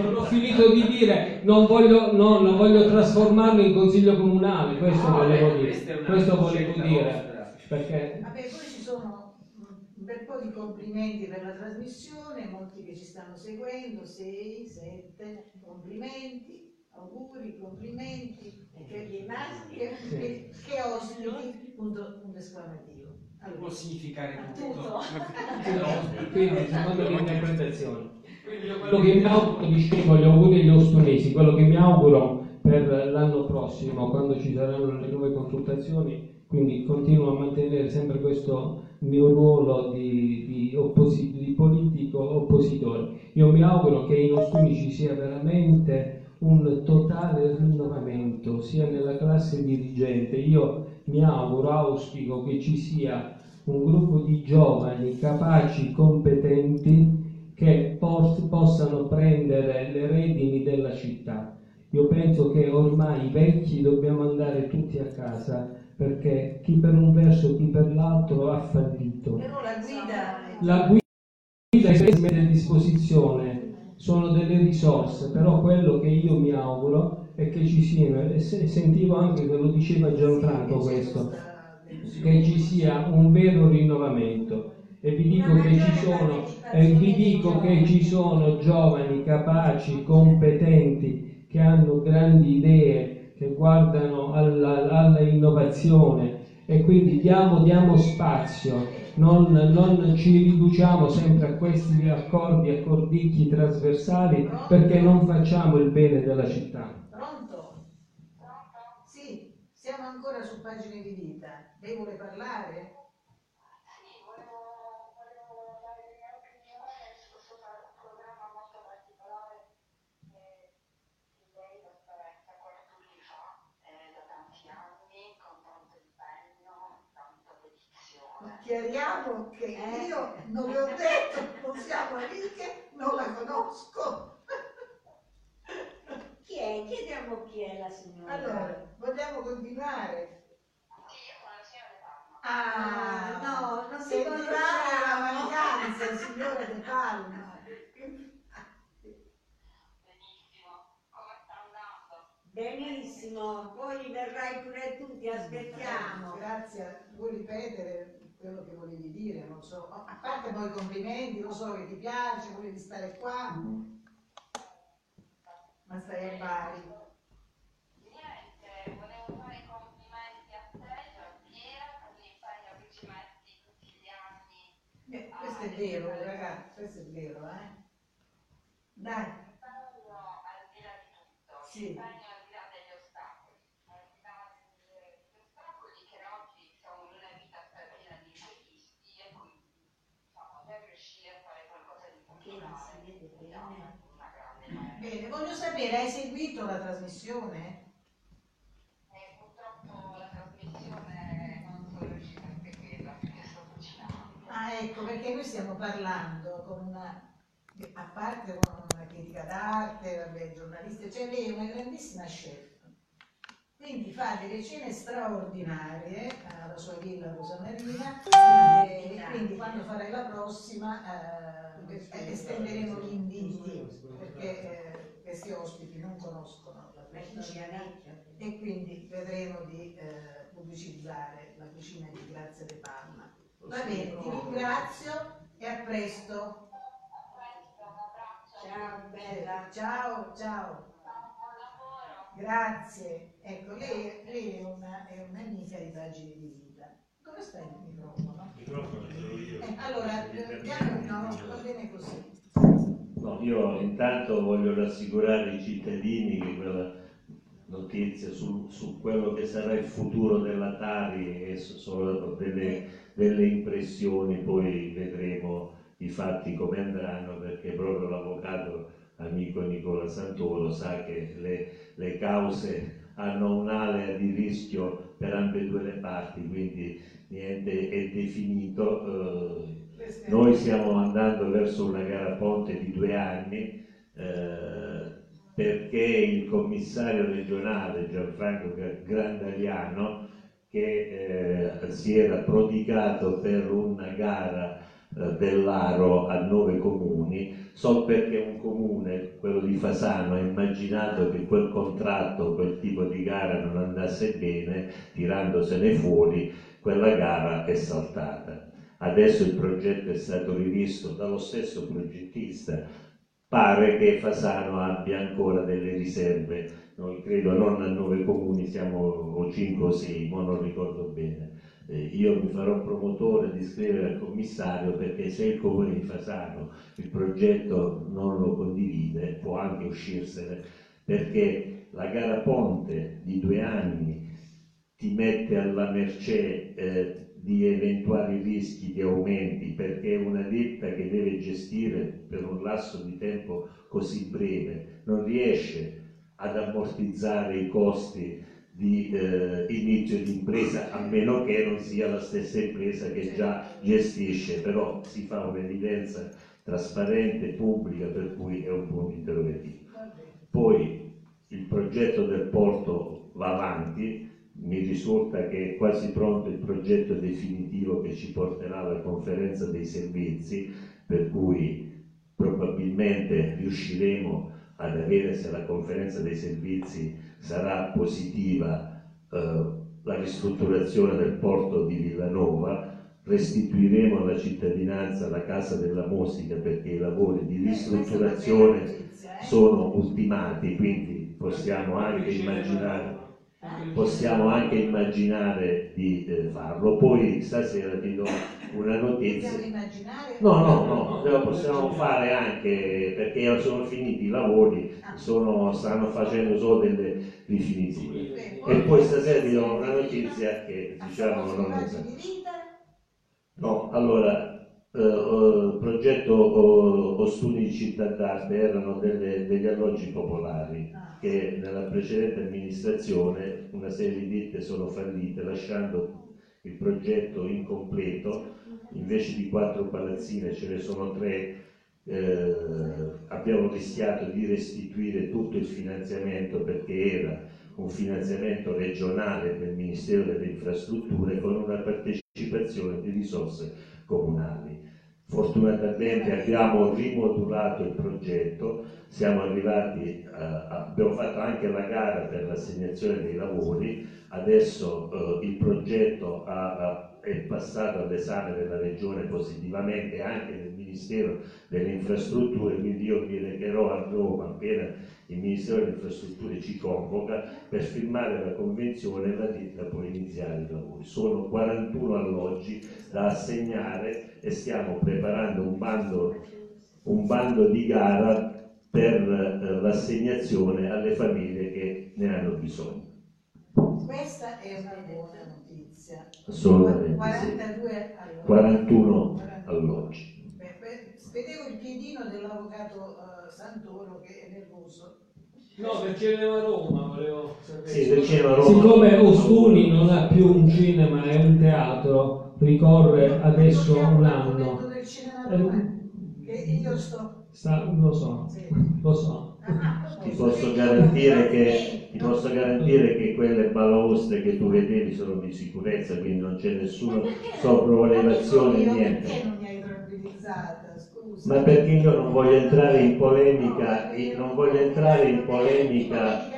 non ho finito di dire. Non voglio trasformarlo in consiglio comunale. Questo volevo dire. Questo volevo dire. Perché? Vabbè, poi ci sono un bel po' di complimenti per la trasmissione, molti che ci stanno seguendo, 6, 7, complimenti, auguri, complimenti per i maschi che ospiti, punto esclamativo. Allora, può significare tutto. Quindi, secondo la mia interpretazione, quello che mi auguro, dicevo, gli auguri agli ostunesi, quello che mi auguro per l'anno prossimo, quando ci saranno le nuove consultazioni, quindi continuo a mantenere sempre questo mio ruolo di politico oppositore. Io mi auguro che in Ostuni ci sia veramente un totale rinnovamento, sia nella classe dirigente. Io mi auguro, auspico che ci sia un gruppo di giovani capaci, competenti, che possano prendere le redini della città. Io penso che ormai i vecchi dobbiamo andare tutti a casa, perché chi per un verso, chi per l'altro ha fallito. Però la guida che si mette a disposizione sono delle risorse, però quello che io mi auguro è che ci siano, e sentivo anche che lo diceva Gianfranco questo, che ci sia un vero rinnovamento. E vi dico che ci sono giovani capaci, competenti, che hanno grandi idee, che guardano alla innovazione, e quindi diamo spazio, non ci riduciamo sempre a questi accordicchi trasversali. Pronto? Perché non facciamo il bene della città. Pronto? Sì, siamo ancora su Pagine di Vita. Lei vuole parlare? Volevo dare la mia opinione su un programma molto particolare. Chiariamo che io non le ho detto, non siamo amiche, non la conosco. Chi è? Chiediamo chi è la signora. Allora, vogliamo continuare? Sì, io sono la signora De Palma. Ah, no, non si può fare la mancanza, signora De Palma. Benissimo, come sta andando? Benissimo, poi verrai pure tu, ti aspettiamo. Grazie, vuoi ripetere quello che volevi dire? Non so, a parte poi complimenti, lo so che ti piace, volevi stare qua, ma stai a Bari. Niente, volevo fare i complimenti a te, Giorgiera, per l'impegno che ci metti tutti gli anni. Questo è vero, ragazzi, questo è vero, Dai. L'impegno al di là di tutto, sì. L'impegno al di là degli ostacoli, al di là degli ostacoli che oggi sono una vita bene. Voglio sapere, hai seguito la trasmissione? Purtroppo la trasmissione non sono riuscita a seguirla perché sto cucinando. Ecco, perché noi stiamo parlando con una, a parte con una critica d'arte, vabbè, giornalista, cioè lei è una grandissima chef. Quindi fa delle cene straordinarie alla sua villa Rosamarina, e quindi quando farai la prossima estenderemo gli inviti, perché questi ospiti non conoscono la cucina e quindi vedremo di pubblicizzare la cucina di Grazia De Palma. Va bene, ti ringrazio e a presto. Ciao bella. Ciao, ciao. Grazie, ecco, lei è un'amica di Pagine di Vita. Dove sta il microfono? Il microfono ce l'ho io. Allora, va bene così. No, io intanto voglio rassicurare i cittadini che quella notizia su quello che sarà il futuro della Tari è solo delle impressioni, poi vedremo i fatti come andranno, perché proprio l'avvocato amico Nicola Santoro sa che le cause hanno un'area di rischio per ambedue le parti, quindi niente è definito. Noi stiamo andando verso una gara ponte di 2 anni perché il commissario regionale Gianfranco Grandariano, che si era prodigato per una gara dell'Aro a 9 comuni, so perché un comune, quello di Fasano, ha immaginato che quel contratto, quel tipo di gara non andasse bene, tirandosene fuori, quella gara è saltata. Adesso il progetto è stato rivisto dallo stesso progettista, pare che Fasano abbia ancora delle riserve, noi credo non a 9 comuni, siamo o 5 o 6, ma non ricordo bene. Io mi farò promotore di scrivere al commissario, perché se il comune di Fasano il progetto non lo condivide può anche uscirsene, perché la gara ponte di 2 anni ti mette alla mercé di eventuali rischi di aumenti, perché una ditta che deve gestire per un lasso di tempo così breve non riesce ad ammortizzare i costi di inizio di impresa, a meno che non sia la stessa impresa che già gestisce, però si fa un'evidenza trasparente, pubblica, per cui è un punto interrogativo. Poi il progetto del porto va avanti, mi risulta che è quasi pronto il progetto definitivo che ci porterà alla conferenza dei servizi, per cui probabilmente riusciremo ad avere, se la conferenza dei servizi sarà positiva, la ristrutturazione del porto di Villanova, restituiremo alla cittadinanza la Casa della Musica, perché i lavori di ristrutturazione sono ultimati, quindi possiamo anche immaginare di farlo. Poi stasera ti do una notizia. No, possiamo fare anche, perché sono finiti i lavori, stanno facendo solo delle rifiniture. E poi stasera ti do una notizia che diciamo non è progetto Ostuni Città d'Arte, erano degli alloggi popolari che nella precedente amministrazione una serie di ditte sono fallite, lasciando il progetto incompleto. Invece di 4 palazzine ce ne sono 3, abbiamo rischiato di restituire tutto il finanziamento, perché era un finanziamento regionale del Ministero delle Infrastrutture con una partecipazione di risorse comunali. Fortunatamente abbiamo rimodulato il progetto, siamo arrivati, abbiamo fatto anche la gara per l'assegnazione dei lavori, adesso il progetto è passato all'esame della Regione positivamente, anche del Ministero delle Infrastrutture, quindi io mi recherò a Roma appena il Ministero delle Infrastrutture ci convoca per firmare la convenzione e la ditta può iniziare i lavori. Sono 41 alloggi da assegnare e stiamo preparando un bando di gara per l'assegnazione alle famiglie che ne hanno bisogno. Questa è una buona notizia. Assolutamente. 41 alloggi. Vedevo il piedino dell'avvocato Santoro che è nervoso. No, del Cinema Roma volevo sapere. Sì, del Cinema Roma. Siccome Ostuni non ha più un cinema, è un teatro, ricorre adesso a un anno. Del Cinema Roma. Io sto. Lo so. Sì. Lo so. Ah, ti posso garantire che quelle balaustre che tu vedevi sono di sicurezza, quindi non c'è nessuna sopravvalevazione, niente. Perché non mi hai tranquillizzata? Scusa. Ma perché io non voglio entrare in polemica, ma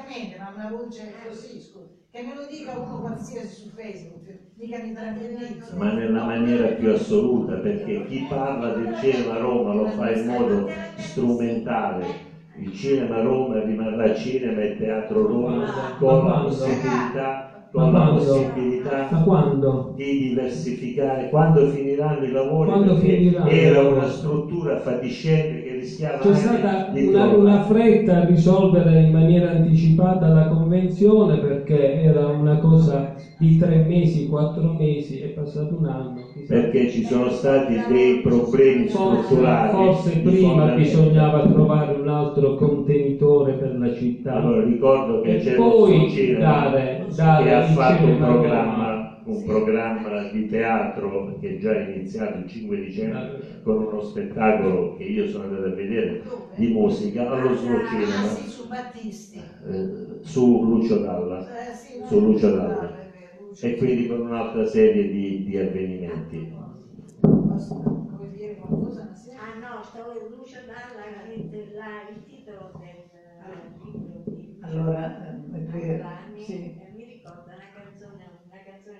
una voce così, scusa, che me lo dica uno qualsiasi su Facebook, mica mi tranquillizzo. Ma nella maniera più assoluta, perché chi parla del cinema a Roma lo fa in modo strumentale. Il cinema Roma rimarrà cinema e teatro Roma con la possibilità di diversificare. Quando finiranno i lavori? Era una struttura fatiscente che rischiava di C'è stata una fretta a risolvere in maniera anticipata la convenzione, perché era una cosa di 3 mesi, 4 mesi, è passato un anno. Perché ci sono stati dei problemi strutturali. Forse prima bisognava trovare un altro contenitore per la città. Allora ricordo che c'è un programma di teatro che è già iniziato il 5 dicembre con uno spettacolo che io sono andato a vedere di musica allo Svociera su Lucio Dalla, e quindi con un'altra serie di avvenimenti. Come dire qualcosa? Ah no, stavo Lucio Dalla, il titolo del libro. Allora, mi ricorda una canzone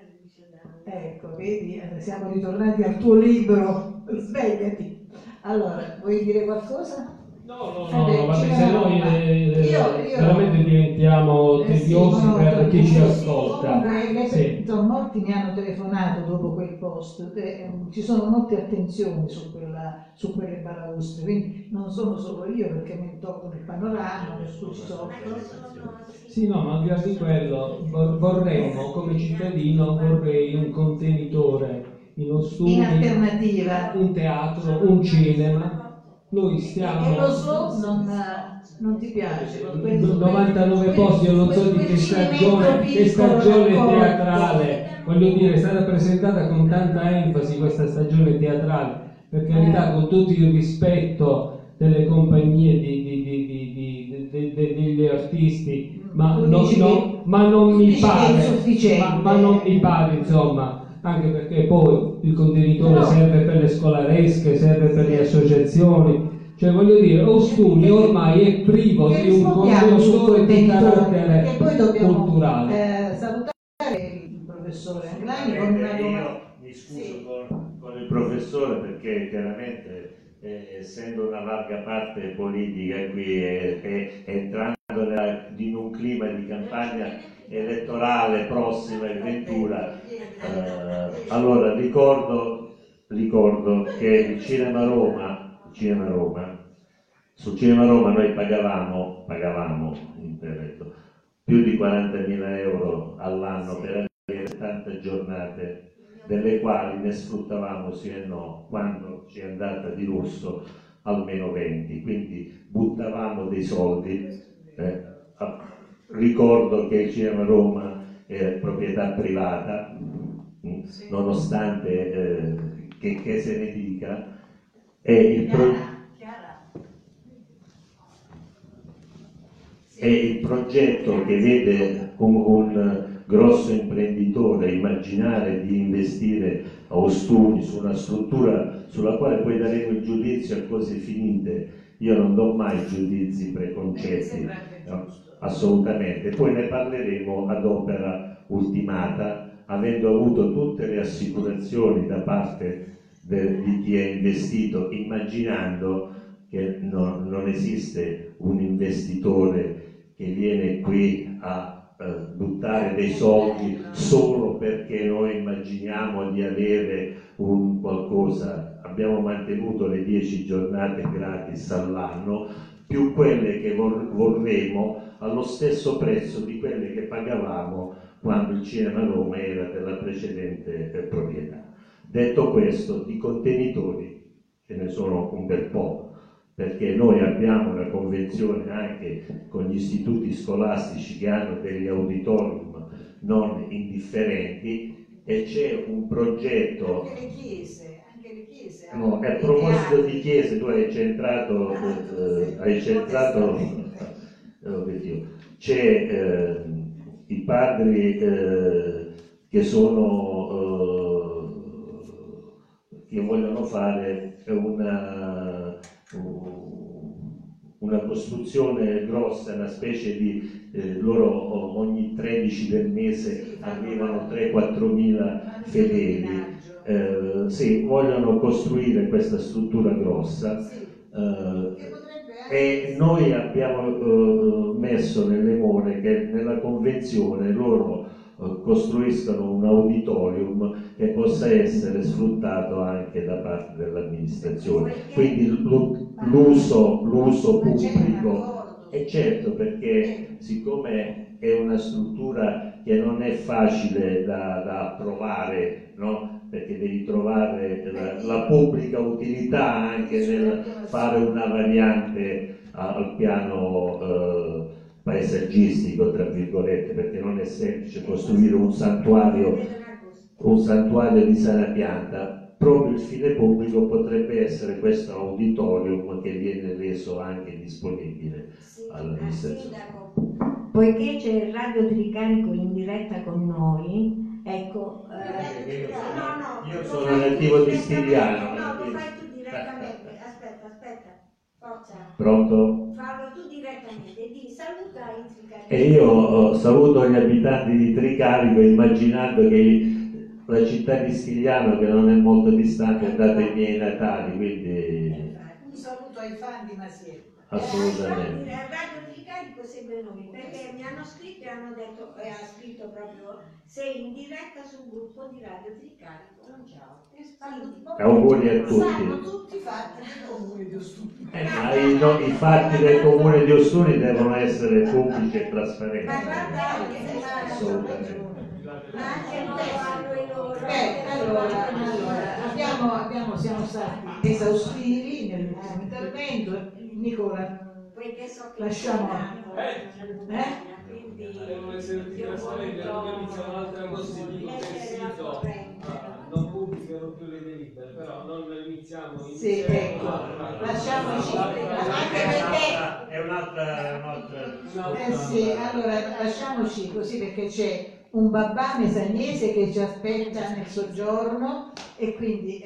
di Lucio Dalla. Ecco, vedi, siamo ritornati al tuo libro. Svegliati. Allora, vuoi dire qualcosa? No, ma se noi veramente diventiamo tediosi per chi ci ascolta. Molti mi hanno telefonato dopo quel post, ci sono molte attenzioni su quelle balaustre, quindi non sono solo io, perché mi tocco nel panorama, per cui so. Sì, no, ma al di là di quello vorremmo, come cittadino, vorrei un contenitore, uno studio, in alternativa, un teatro, un cinema. Noi stiamo... E lo so, non ti piace. 99 posti, io non so di che stagione teatrale. Voglio dire, è stata presentata con tanta enfasi questa stagione teatrale. Per carità, con tutto il rispetto delle compagnie, degli artisti, ma non mi pare, insomma. Anche perché poi il contenitore serve per le scolaresche, serve per le associazioni, cioè voglio dire, Ostuni ormai è privo di un contenitore di carattere culturale. Salutare il professore Anglani con una domanda. Mi scuso con il professore, perché chiaramente essendo una larga parte politica qui e entrando in un clima di campagna elettorale prossima e ventura, allora ricordo che sul Cinema Roma noi pagavamo più di 40.000 euro all'anno per avere 70 giornate, delle quali ne sfruttavamo sì e no, quando ci è andata di lusso almeno 20, quindi buttavamo dei soldi. Ricordo che il Cinema Roma è proprietà privata, nonostante che se ne dica, è il progetto che vede un grosso imprenditore immaginare di investire a Ostuni su una struttura sulla quale poi daremo il giudizio a cose finite. Io non do mai giudizi preconcetti, assolutamente. Poi ne parleremo ad opera ultimata, avendo avuto tutte le assicurazioni da parte di chi è investito, immaginando che non esiste un investitore che viene qui a buttare dei soldi solo perché noi immaginiamo di avere un qualcosa. Abbiamo mantenuto le 10 giornate gratis all'anno, più quelle che vorremmo, allo stesso prezzo di quelle che pagavamo quando il Cinema Roma era della precedente proprietà. Detto questo, di contenitori ce ne sono un bel po', perché noi abbiamo una convenzione anche con gli istituti scolastici che hanno degli auditorium non indifferenti, e c'è un progetto... No, a proposito di chiese, tu hai centrato l'obiettivo. C'è i padri che sono che vogliono fare una costruzione grossa, una specie di loro ogni 13 del mese arrivano 3-4 mila fedeli. Sì, vogliono costruire questa struttura grossa, e noi abbiamo messo nelle more che nella convenzione loro costruiscano un auditorium che possa essere sfruttato anche da parte dell'amministrazione, quindi l'uso pubblico, e certo, perché siccome è una struttura che non è facile da approvare, no? Perché devi trovare la pubblica utilità anche nel fare una variante al piano paesaggistico, tra virgolette, perché non è semplice costruire un santuario di sana pianta. Proprio il fine pubblico potrebbe essere questo auditorium che viene reso anche disponibile all'amministrazione. Poiché c'è il Radio Tricarico in diretta con noi, ecco, io sono nativo di Stigliano. No, lo fai tu direttamente. Aspetta, forza. Pronto? Fallo tu direttamente, di saluta i Tricarico. E io saluto gli abitanti di Tricarico immaginando che la città di Stigliano, che non è molto distante, è data ai miei natali, quindi... Un saluto ai fan di Masiero. Assolutamente. Radio Tricarico segue noi, perché mi hanno scritto e hanno detto, ha scritto proprio, sei in diretta sul gruppo di Radio Tricarico. Un ciao. Auguri a tutti. Sanno tutti i fatti del comune di Ostuni. Ma i fatti del comune di Ostuni devono essere pubblici e trasparenti. Ma guarda anche se assolutamente. Ma anche noi, a loro. Beh, allora siamo stati esaustivi nel intervento. Nicola, lasciamo. Devono essere trasparenti, abbiamo un'altra possibilità del sito. Non pubblicano più le delibere, però non le iniziamo. Sì, ecco, lasciamoci. Anche perché è un'altra. Sì, allora lasciamoci così, perché c'è un babà mesagnese che ci aspetta nel soggiorno, e quindi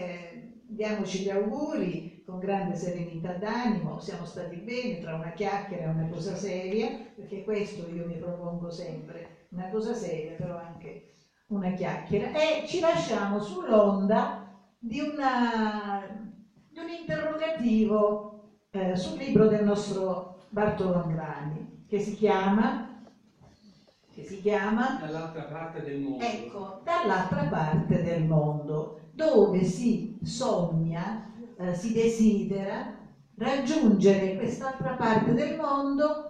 diamoci gli auguri con grande serenità d'animo. Siamo stati bene tra una chiacchiera e una cosa seria, perché questo io mi propongo sempre, una cosa seria però anche una chiacchiera, e ci lasciamo sull'onda di un interrogativo sul libro del nostro Bartolo Anglani che si chiama Dall'altra parte del mondo. Ecco, Dall'altra parte del mondo, dove si sogna, si desidera raggiungere quest'altra parte del mondo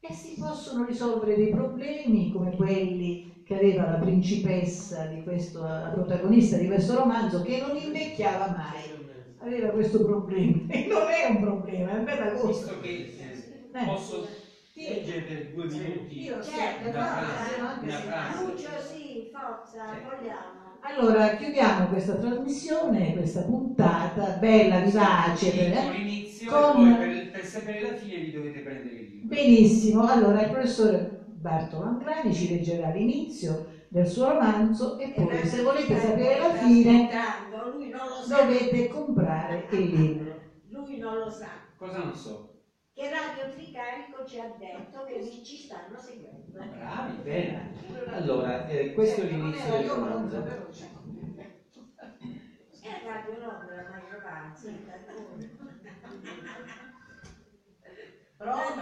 e si possono risolvere dei problemi come quelli che aveva la principessa la protagonista di questo romanzo, che non invecchiava mai. Aveva questo problema, e non è un problema, è una bella cosa. Visto che posso leggere 2 minuti? Io certo, forza, Lucio, sì, forza, vogliamo. Allora, chiudiamo questa trasmissione, questa puntata bella, vivace. L'inizio e poi per sapere la fine vi dovete prendere il libro. Benissimo, allora il professor Bartolo Andrani ci leggerà l'inizio del suo romanzo e poi, se volete sapere la fine, lui non lo sa. Dovete comprare il libro. Lui non lo sa. Cosa non so? Che Radio Tricarico ci ha detto che ci stanno seguendo. Bravi, bene. Allora, questo è l'inizio del romanzo. È Radio Londra, la maggioranza. Pronto?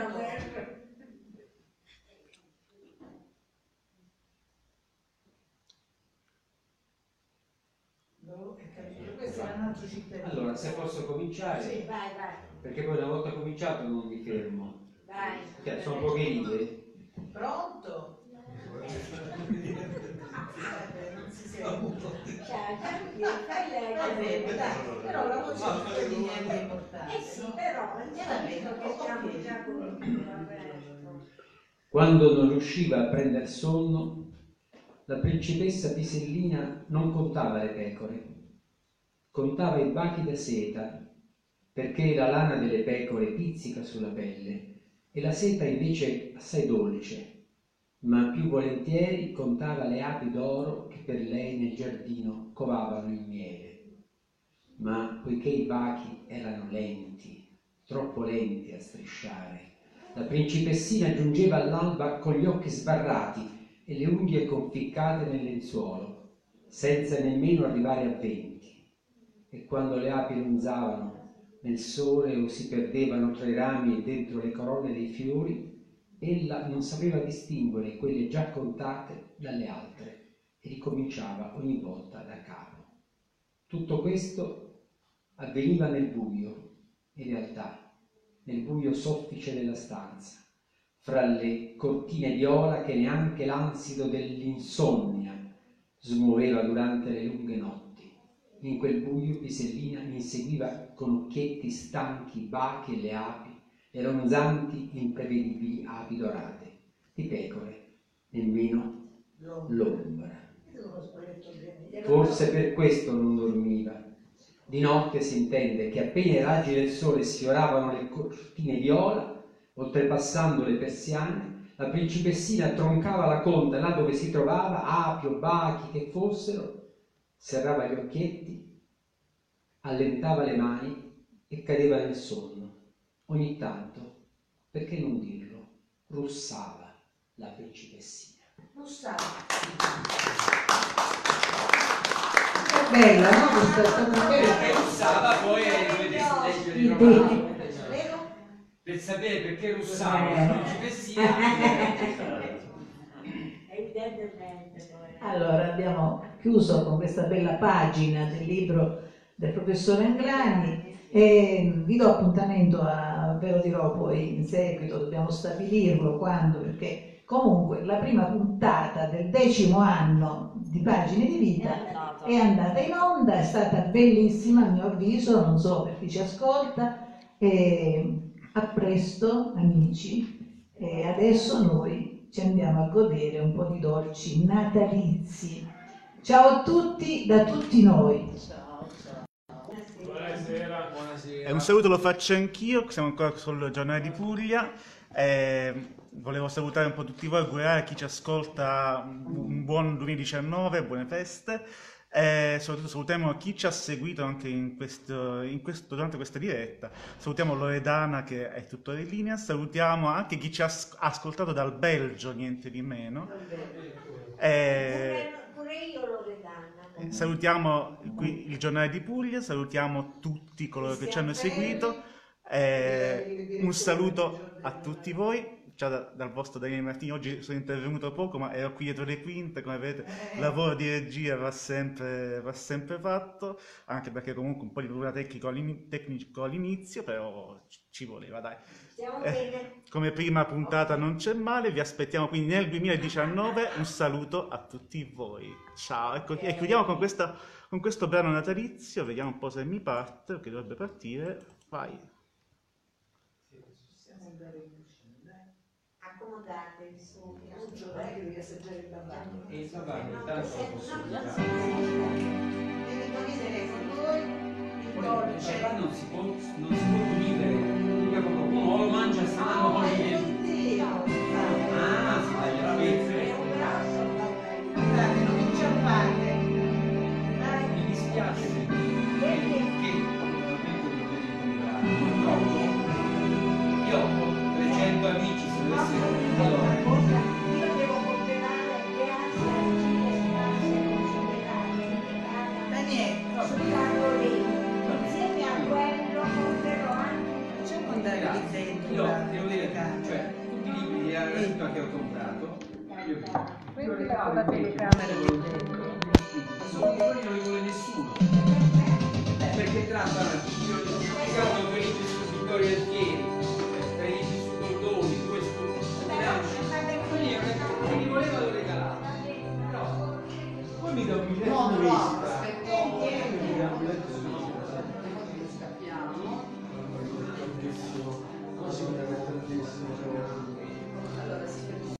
No, è capito. Questo è un altro cittadino. Allora, se posso cominciare. Sì, vai. Perché poi una volta cominciato non mi fermo. Dai. Cioè, sono poche righe. Pronto? Non si sente. Cioè, però la voce non è importante. Eh sì, però andiamo che siamo già con. Quando non riusciva a prendere sonno, la principessa Pisellina non contava le pecore, contava i bachi da seta, perché la lana delle pecore pizzica sulla pelle e la seta invece assai dolce, ma più volentieri contava le api d'oro che per lei nel giardino covavano il miele. Ma poiché i bachi erano lenti, troppo lenti a strisciare, la principessina giungeva all'alba con gli occhi sbarrati e le unghie conficcate nel lenzuolo, senza nemmeno arrivare a 20. E quando le api ronzavano nel sole o si perdevano tra i rami e dentro le corone dei fiori, ella non sapeva distinguere quelle già contate dalle altre e ricominciava ogni volta da capo. Tutto questo avveniva nel buio, in realtà, nel buio soffice della stanza, fra le cortine viola che neanche l'ansido dell'insonnia smuoveva durante le lunghe notti. In quel buio Pisellina inseguiva con occhietti stanchi bachi e le api, le ronzanti imprevedibili api dorate, di pecore, nemmeno l'ombra. Forse per questo non dormiva. Di notte si intende che appena i raggi del sole sfioravano le cortine viola, oltrepassando le persiane, la principessina troncava la conda là dove si trovava, api o bachi che fossero, serrava gli occhietti, allentava le mani e cadeva nel sonno. Ogni tanto, perché non dirlo, russava la principessina. Russava. È bella, no? Perché russava, poi dovete leggere il romanzo. Per sapere perché russava la principessina. Evidentemente. Allora, abbiamo chiuso con questa bella pagina del libro del professor Anglani e vi do appuntamento a, ve lo dirò poi in seguito, dobbiamo stabilirlo quando, perché comunque la prima puntata del 10° anno di Pagine di Vita è andata in onda, è stata bellissima a mio avviso, non so per chi ci ascolta, e a presto amici, e adesso noi ci andiamo a godere un po' di dolci natalizi. Ciao a tutti, da tutti noi. Ciao, ciao. Buonasera, buonasera. Un saluto lo faccio anch'io, siamo ancora sul Giornale di Puglia. Volevo salutare un po' tutti voi, augurare a chi ci ascolta un buon 2019, buone feste. Soprattutto salutiamo a chi ci ha seguito anche durante questa diretta, salutiamo Loredana che è tuttora in linea, salutiamo anche chi ci ha ascoltato dal Belgio, niente di meno. Pure io Loredana. Salutiamo qui il Giornale di Puglia, salutiamo tutti coloro che ci hanno seguito, un saluto a tutti voi. Ciao dal vostro Daniele Martini, oggi sono intervenuto poco ma ero qui dietro le quinte, come vedete il lavoro di regia va sempre fatto, anche perché comunque un po' di problema tecnico all'inizio, però ci voleva, dai. Come prima puntata non c'è male, vi aspettiamo quindi nel 2019, un saluto a tutti voi, ciao, e chiudiamo con questo brano natalizio, vediamo un po' se mi parte, che dovrebbe partire, vai. Accomodatevi su, un giorno che devi assaggiare il bavaglio. E il bavaglio, tanto lo posso usare. Devi condividere con voi il dolce. Il bavaglio non si può condividere, uno lo mangia e se no poi niente. Ah, sbaglia la pezze. Guardate, non inciampate. Mi dispiace. Perché? Non vedo di poter comprare. Purtroppo, io ho 300 amici. Allora, io devo congelare le ansie, Daniele, soltanto lì, insieme a quello conterò anche. Facciamo andare lì dentro. Io devo dire, cioè, tutti i libri di arresto che ho comprato, io li ho la telecamera lì dentro. Sono quelli non li vuole nessuno. Perché trattano quelli di scrittori alfieri. Quindi volevano regalare, però poi mi do un miliardo di vista.